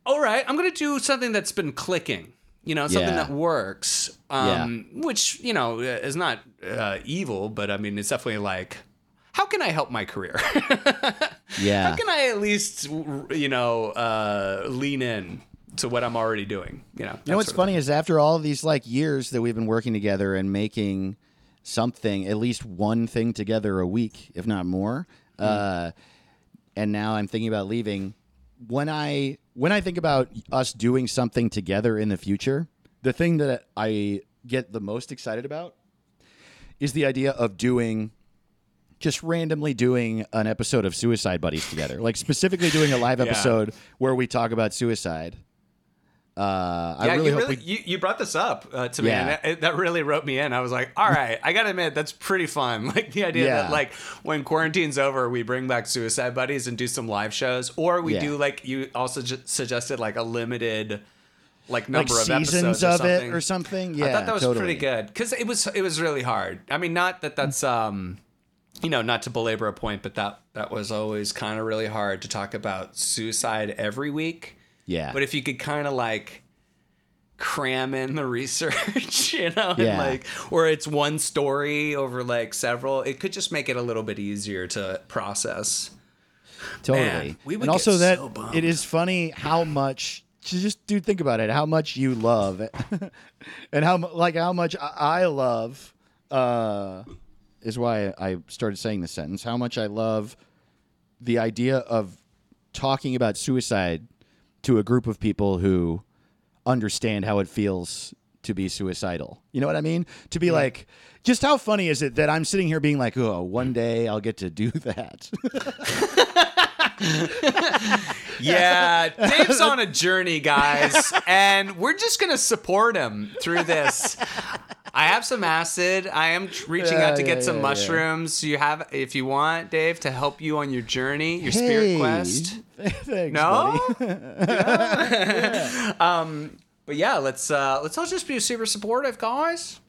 all right, I'm going to do something that's been clicking. You know, something that works, which, you know, is not evil, but I mean, it's definitely like, how can I help my career? How can I at least, you know, lean in to what I'm already doing? You know what's funny is after all these like years that we've been working together and making something, at least one thing together a week, if not more. And now I'm thinking about leaving. When I think about us doing something together in the future, the thing that I get the most excited about is the idea of randomly doing an episode of Suicide Buddies together, like specifically doing a live episode where we talk about suicide. You brought this up to me, and that really wrote me in. I was like, all right, I gotta admit, that's pretty fun. Like the idea that like when quarantine's over, we bring back Suicide Buddies and do some live shows, or we do like you also suggested like a limited like number like of seasons episodes of it or something. Yeah, I thought that was pretty good because it was really hard. I mean, not that's you know, not to belabor a point, but that was always kind of really hard to talk about suicide every week. Yeah. But if you could kind of like cram in the research, you know, and like, or it's one story over like several, it could just make it a little bit easier to process. Totally. Man, we would and also that so it is funny how much, just dude, think about it, how much you love and how much I love is why I started saying this sentence, how much I love the idea of talking about suicide to a group of people who understand how it feels to be suicidal. You know what I mean? To be like, just how funny is it that I'm sitting here being like, oh, one day I'll get to do that. Yeah, Dave's on a journey, guys, and we're just going to support him through this. I have some acid. I am reaching out to get some mushrooms. Yeah. You have, if you want, Dave, to help you on your journey, your spirit quest. Thanks, no? Buddy. Yeah. But yeah, let's all just be super supportive, guys.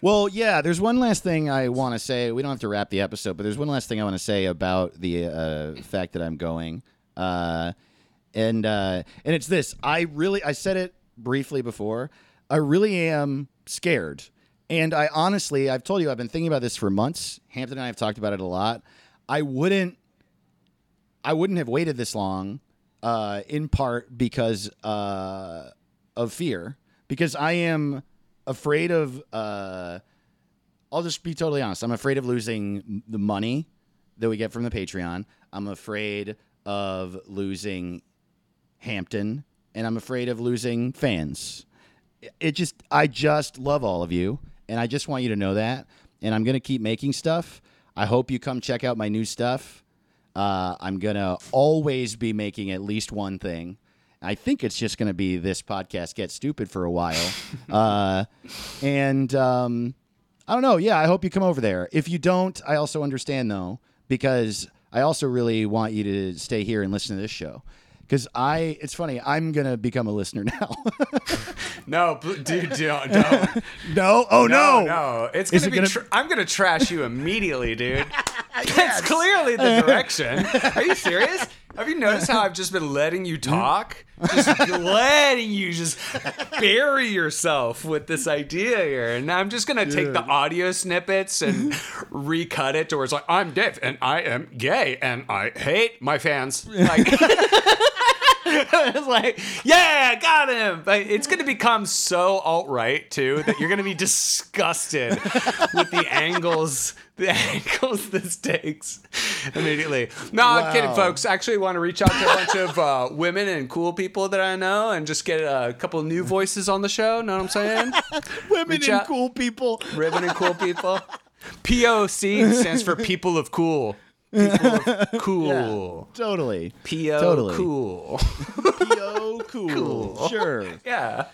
Well, yeah, there's one last thing I want to say. We don't have to wrap the episode, but there's one last thing I want to say about the fact that I'm going. And it's this. I said it briefly before. I really am scared. And I honestly, I've told you, I've been thinking about this for months. Hampton and I have talked about it a lot. I wouldn't have waited this long, in part because of fear. Because I am afraid of, I'll just be totally honest. I'm afraid of losing the money that we get from the Patreon. I'm afraid of losing Hampton, and I'm afraid of losing fans. I just love all of you, and I just want you to know that. And I'm going to keep making stuff. I hope you come check out my new stuff. I'm going to always be making at least one thing. I think it's just going to be this podcast, Get Stupid, for a while. I don't know. Yeah, I hope you come over there. If you don't, I also understand, though, because I also really want you to stay here and listen to this show. Because it's funny, I'm going to become a listener now. No, dude, don't. No? Oh, no. No, it's going to be... I'm going to trash you immediately, dude. Yes. That's clearly the direction. Are you serious? Have you noticed how I've just been letting you talk? Just letting you just bury yourself with this idea here. And I'm just going to take the audio snippets and recut it to where it's like, I'm Dave, and I am gay, and I hate my fans. Like... It's like, yeah, got him. But it's going to become so alt-right, too, that you're going to be disgusted with the angles this takes immediately. No, wow. I'm kidding, folks. I actually want to reach out to a bunch of women and cool people that I know and just get a couple new voices on the show. Know what I'm saying? Cool people. Women and cool people. POC stands for People of Cool. Cool. Yeah, totally. P.O. Totally. Cool. P.O. Cool. Sure. Yeah.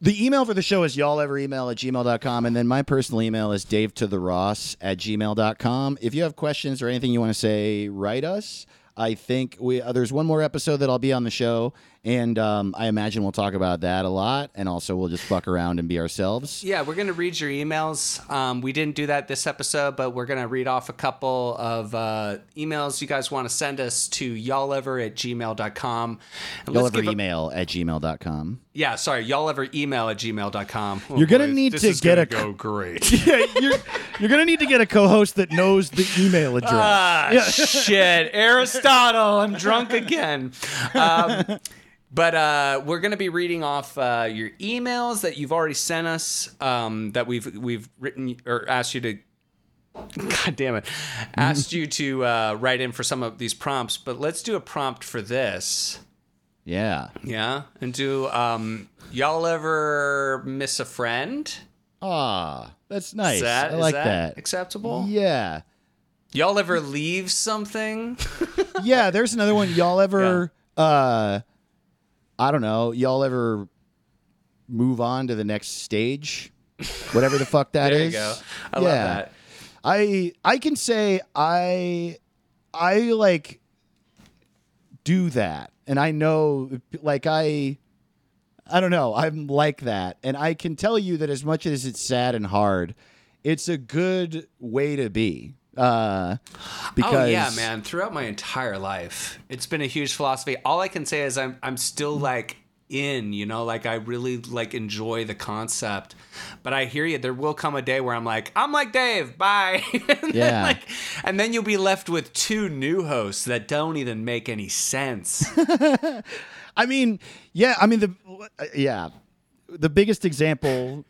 The email for the show is y'alleveremail@gmail.com. And then my personal email is davetotheross@gmail.com. If you have questions or anything you want to say, write us. I think there's one more episode that I'll be on the show, and I imagine we'll talk about that a lot, and also we'll just fuck around and be ourselves. Yeah, we're going to read your emails. We didn't do that this episode, but we're going to read off a couple of emails you guys want to send us to y'allever@gmail.com. Y'alleveremail@gmail.com. Yeah, sorry, y'alleveremail@gmail.com. Oh, you're going to need to get a... Go great. Yeah, you're going to need to get a co-host that knows the email address. Shit, Aristotle, I'm drunk again. But we're going to be reading off your emails that you've already sent us, that we've written or asked you to. God damn it, asked you to write in for some of these prompts. But let's do a prompt for this. Yeah, and do y'all ever miss a friend? Ah, that's nice. I like that. Acceptable? Yeah. Y'all ever leave something? Yeah, there's another one. Y'all ever. Yeah. I don't know. Y'all ever move on to the next stage? Whatever the fuck that is. There you go. I love that. I can say I like do that. And I know, like, I don't know. I'm like that. And I can tell you that as much as it's sad and hard, it's a good way to be. Because yeah, man, throughout my entire life it's been a huge philosophy. All I can say is I'm still like in, you know, like I really like enjoy the concept, but I hear you. There will come a day where I'm like Dave, bye. and then you'll be left with two new hosts that don't even make any sense. The biggest example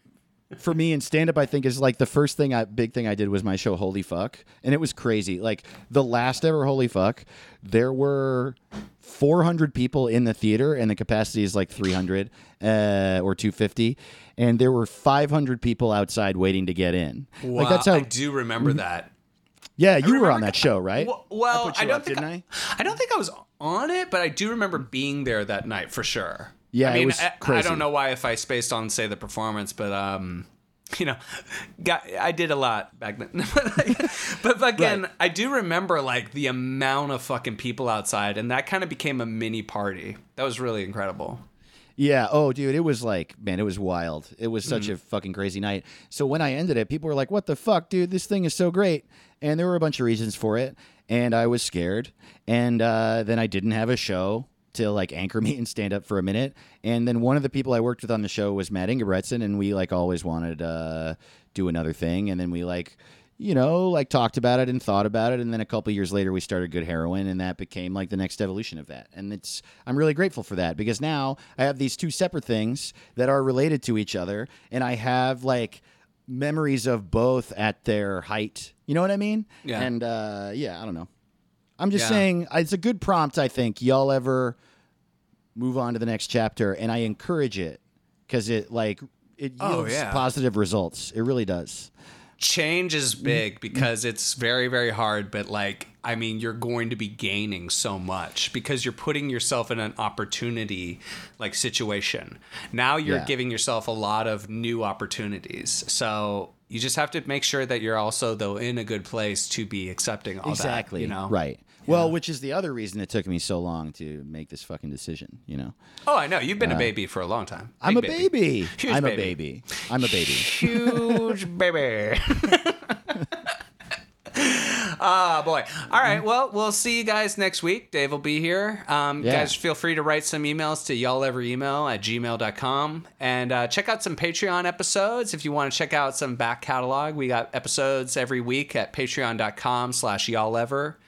for me in stand-up, I think, is like the first thing big thing I did was my show Holy Fuck, and it was crazy. Like the last ever Holy Fuck, there were 400 people in the theater, and the capacity is like 300 or 250, and there were 500 people outside waiting to get in. Wow, like that's how I do remember that. Yeah, you were on that show, right? Well, I don't think I was on it, but I do remember being there that night for sure. Yeah, I mean, it was crazy. I don't know why if I spaced on, say, the performance, but, I did a lot back then. but again, right. I do remember, like, the amount of fucking people outside, and that kind of became a mini party. That was really incredible. Yeah. Oh, dude, it was like, man, it was wild. It was such a fucking crazy night. So when I ended it, people were like, what the fuck, dude? This thing is so great. And there were a bunch of reasons for it, and I was scared, and then I didn't have a show. to like anchor me and stand up for a minute. And then one of the people I worked with on the show was Matt Ingebretson, and we like always wanted to do another thing. And then we like, you know, like talked about it and thought about it. And then a couple years later, we started Good Heroin, and that became like the next evolution of that. And it's, I'm really grateful for that, because now I have these two separate things that are related to each other, and I have like memories of both at their height. You know what I mean? Yeah. And yeah, I don't know. I'm just saying it's a good prompt, I think. Y'all ever move on to the next chapter? And I encourage it, because it like it yields positive results. It really does. Change is big because it's very, very hard. But like, I mean, you're going to be gaining so much because you're putting yourself in an opportunity like situation. Now you're giving yourself a lot of new opportunities. So you just have to make sure that you're also, though, in a good place to be accepting all that. You know? Right. Yeah. Well, which is the other reason it took me so long to make this fucking decision, you know? Oh, I know. You've been a baby for a long time. I'm a baby. I'm a baby. Huge baby. Ah, boy. All right. Well, we'll see you guys next week. Dave will be here. Guys, feel free to write some emails to y'alleveremail@gmail.com. And check out some Patreon episodes if you want to check out some back catalog. We got episodes every week at patreon.com/y'allever.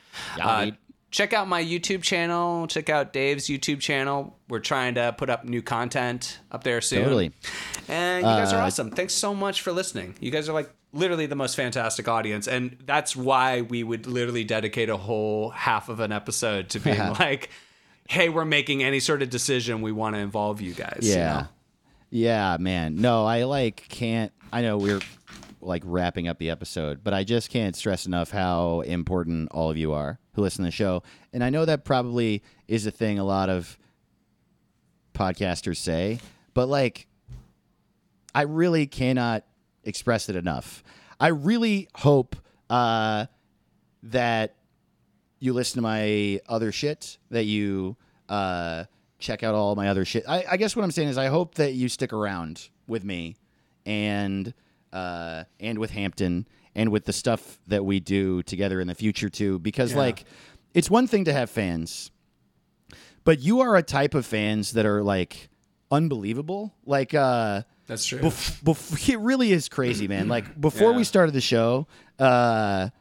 Check out my YouTube channel. Check out Dave's YouTube channel. We're trying to put up new content up there soon. Totally. And you guys are awesome. Thanks so much for listening. You guys are like literally the most fantastic audience. And that's why we would literally dedicate a whole half of an episode to being like, hey, we're making any sort of decision. We want to involve you guys. Yeah. You know? Yeah, man. No, I like can't. I know we're like wrapping up the episode, but I just can't stress enough how important all of you are who listen to the show. And I know that probably is a thing a lot of podcasters say, but like, I really cannot express it enough. I really hope that you listen to my other shit, that you check out all my other shit. I guess what I'm saying is I hope that you stick around with me and with Hampton and with the stuff that we do together in the future too, because like it's one thing to have fans, but you are a type of fans that are like unbelievable. Like that's true. It really is crazy, man. Like before we started the show, Hampton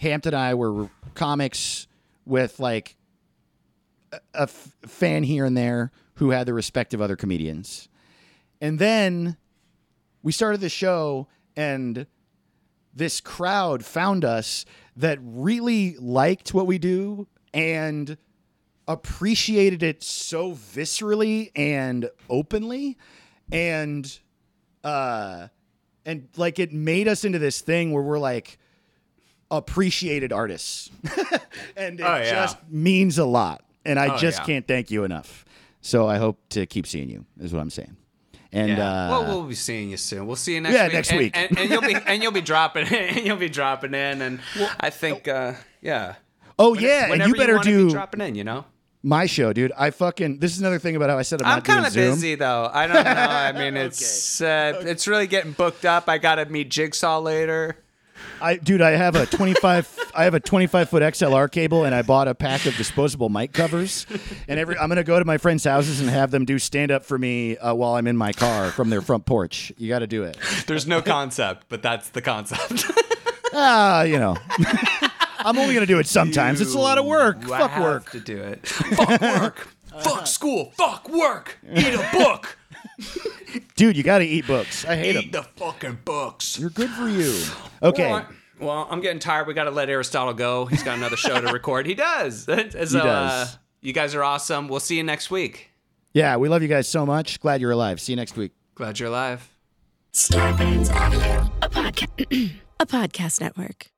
and I were comics with like a fan here and there who had the respect of other comedians. And then we started the show, and this crowd found us that really liked what we do and appreciated it so viscerally and openly. And like it made us into this thing where we're like appreciated artists, and it just means a lot. And I just can't thank you enough. So I hope to keep seeing you is what I'm saying. And well, we'll be seeing you soon. We'll see you next week. Yeah, next week. And you'll be dropping in, and well, I think and you better be dropping in, you know. My show, dude. This is another thing about how I said I'm not doing Zoom. I'm kind of busy, though. I don't know. I mean, it's it's really getting booked up. I got to meet Jigsaw later. I have a 25-foot XLR cable, and I bought a pack of disposable mic covers. And I'm going to go to my friends' houses and have them do stand up for me while I'm in my car from their front porch. You got to do it. There's no concept, but that's the concept. You know. I'm only going to do it sometimes. It's a lot of work. Fuck work. To do it. Fuck work. Fuck school. Fuck work. Eat a book. Dude, you got to eat books. I hate them. Eat the fucking books. You're good for you. Okay. Well, I'm getting tired. We got to let Aristotle go. He's got another show to record. He does. So, you guys are awesome. We'll see you next week. Yeah, we love you guys so much. Glad you're alive. See you next week. Glad you're alive. Starbane's Audio, a podcast network.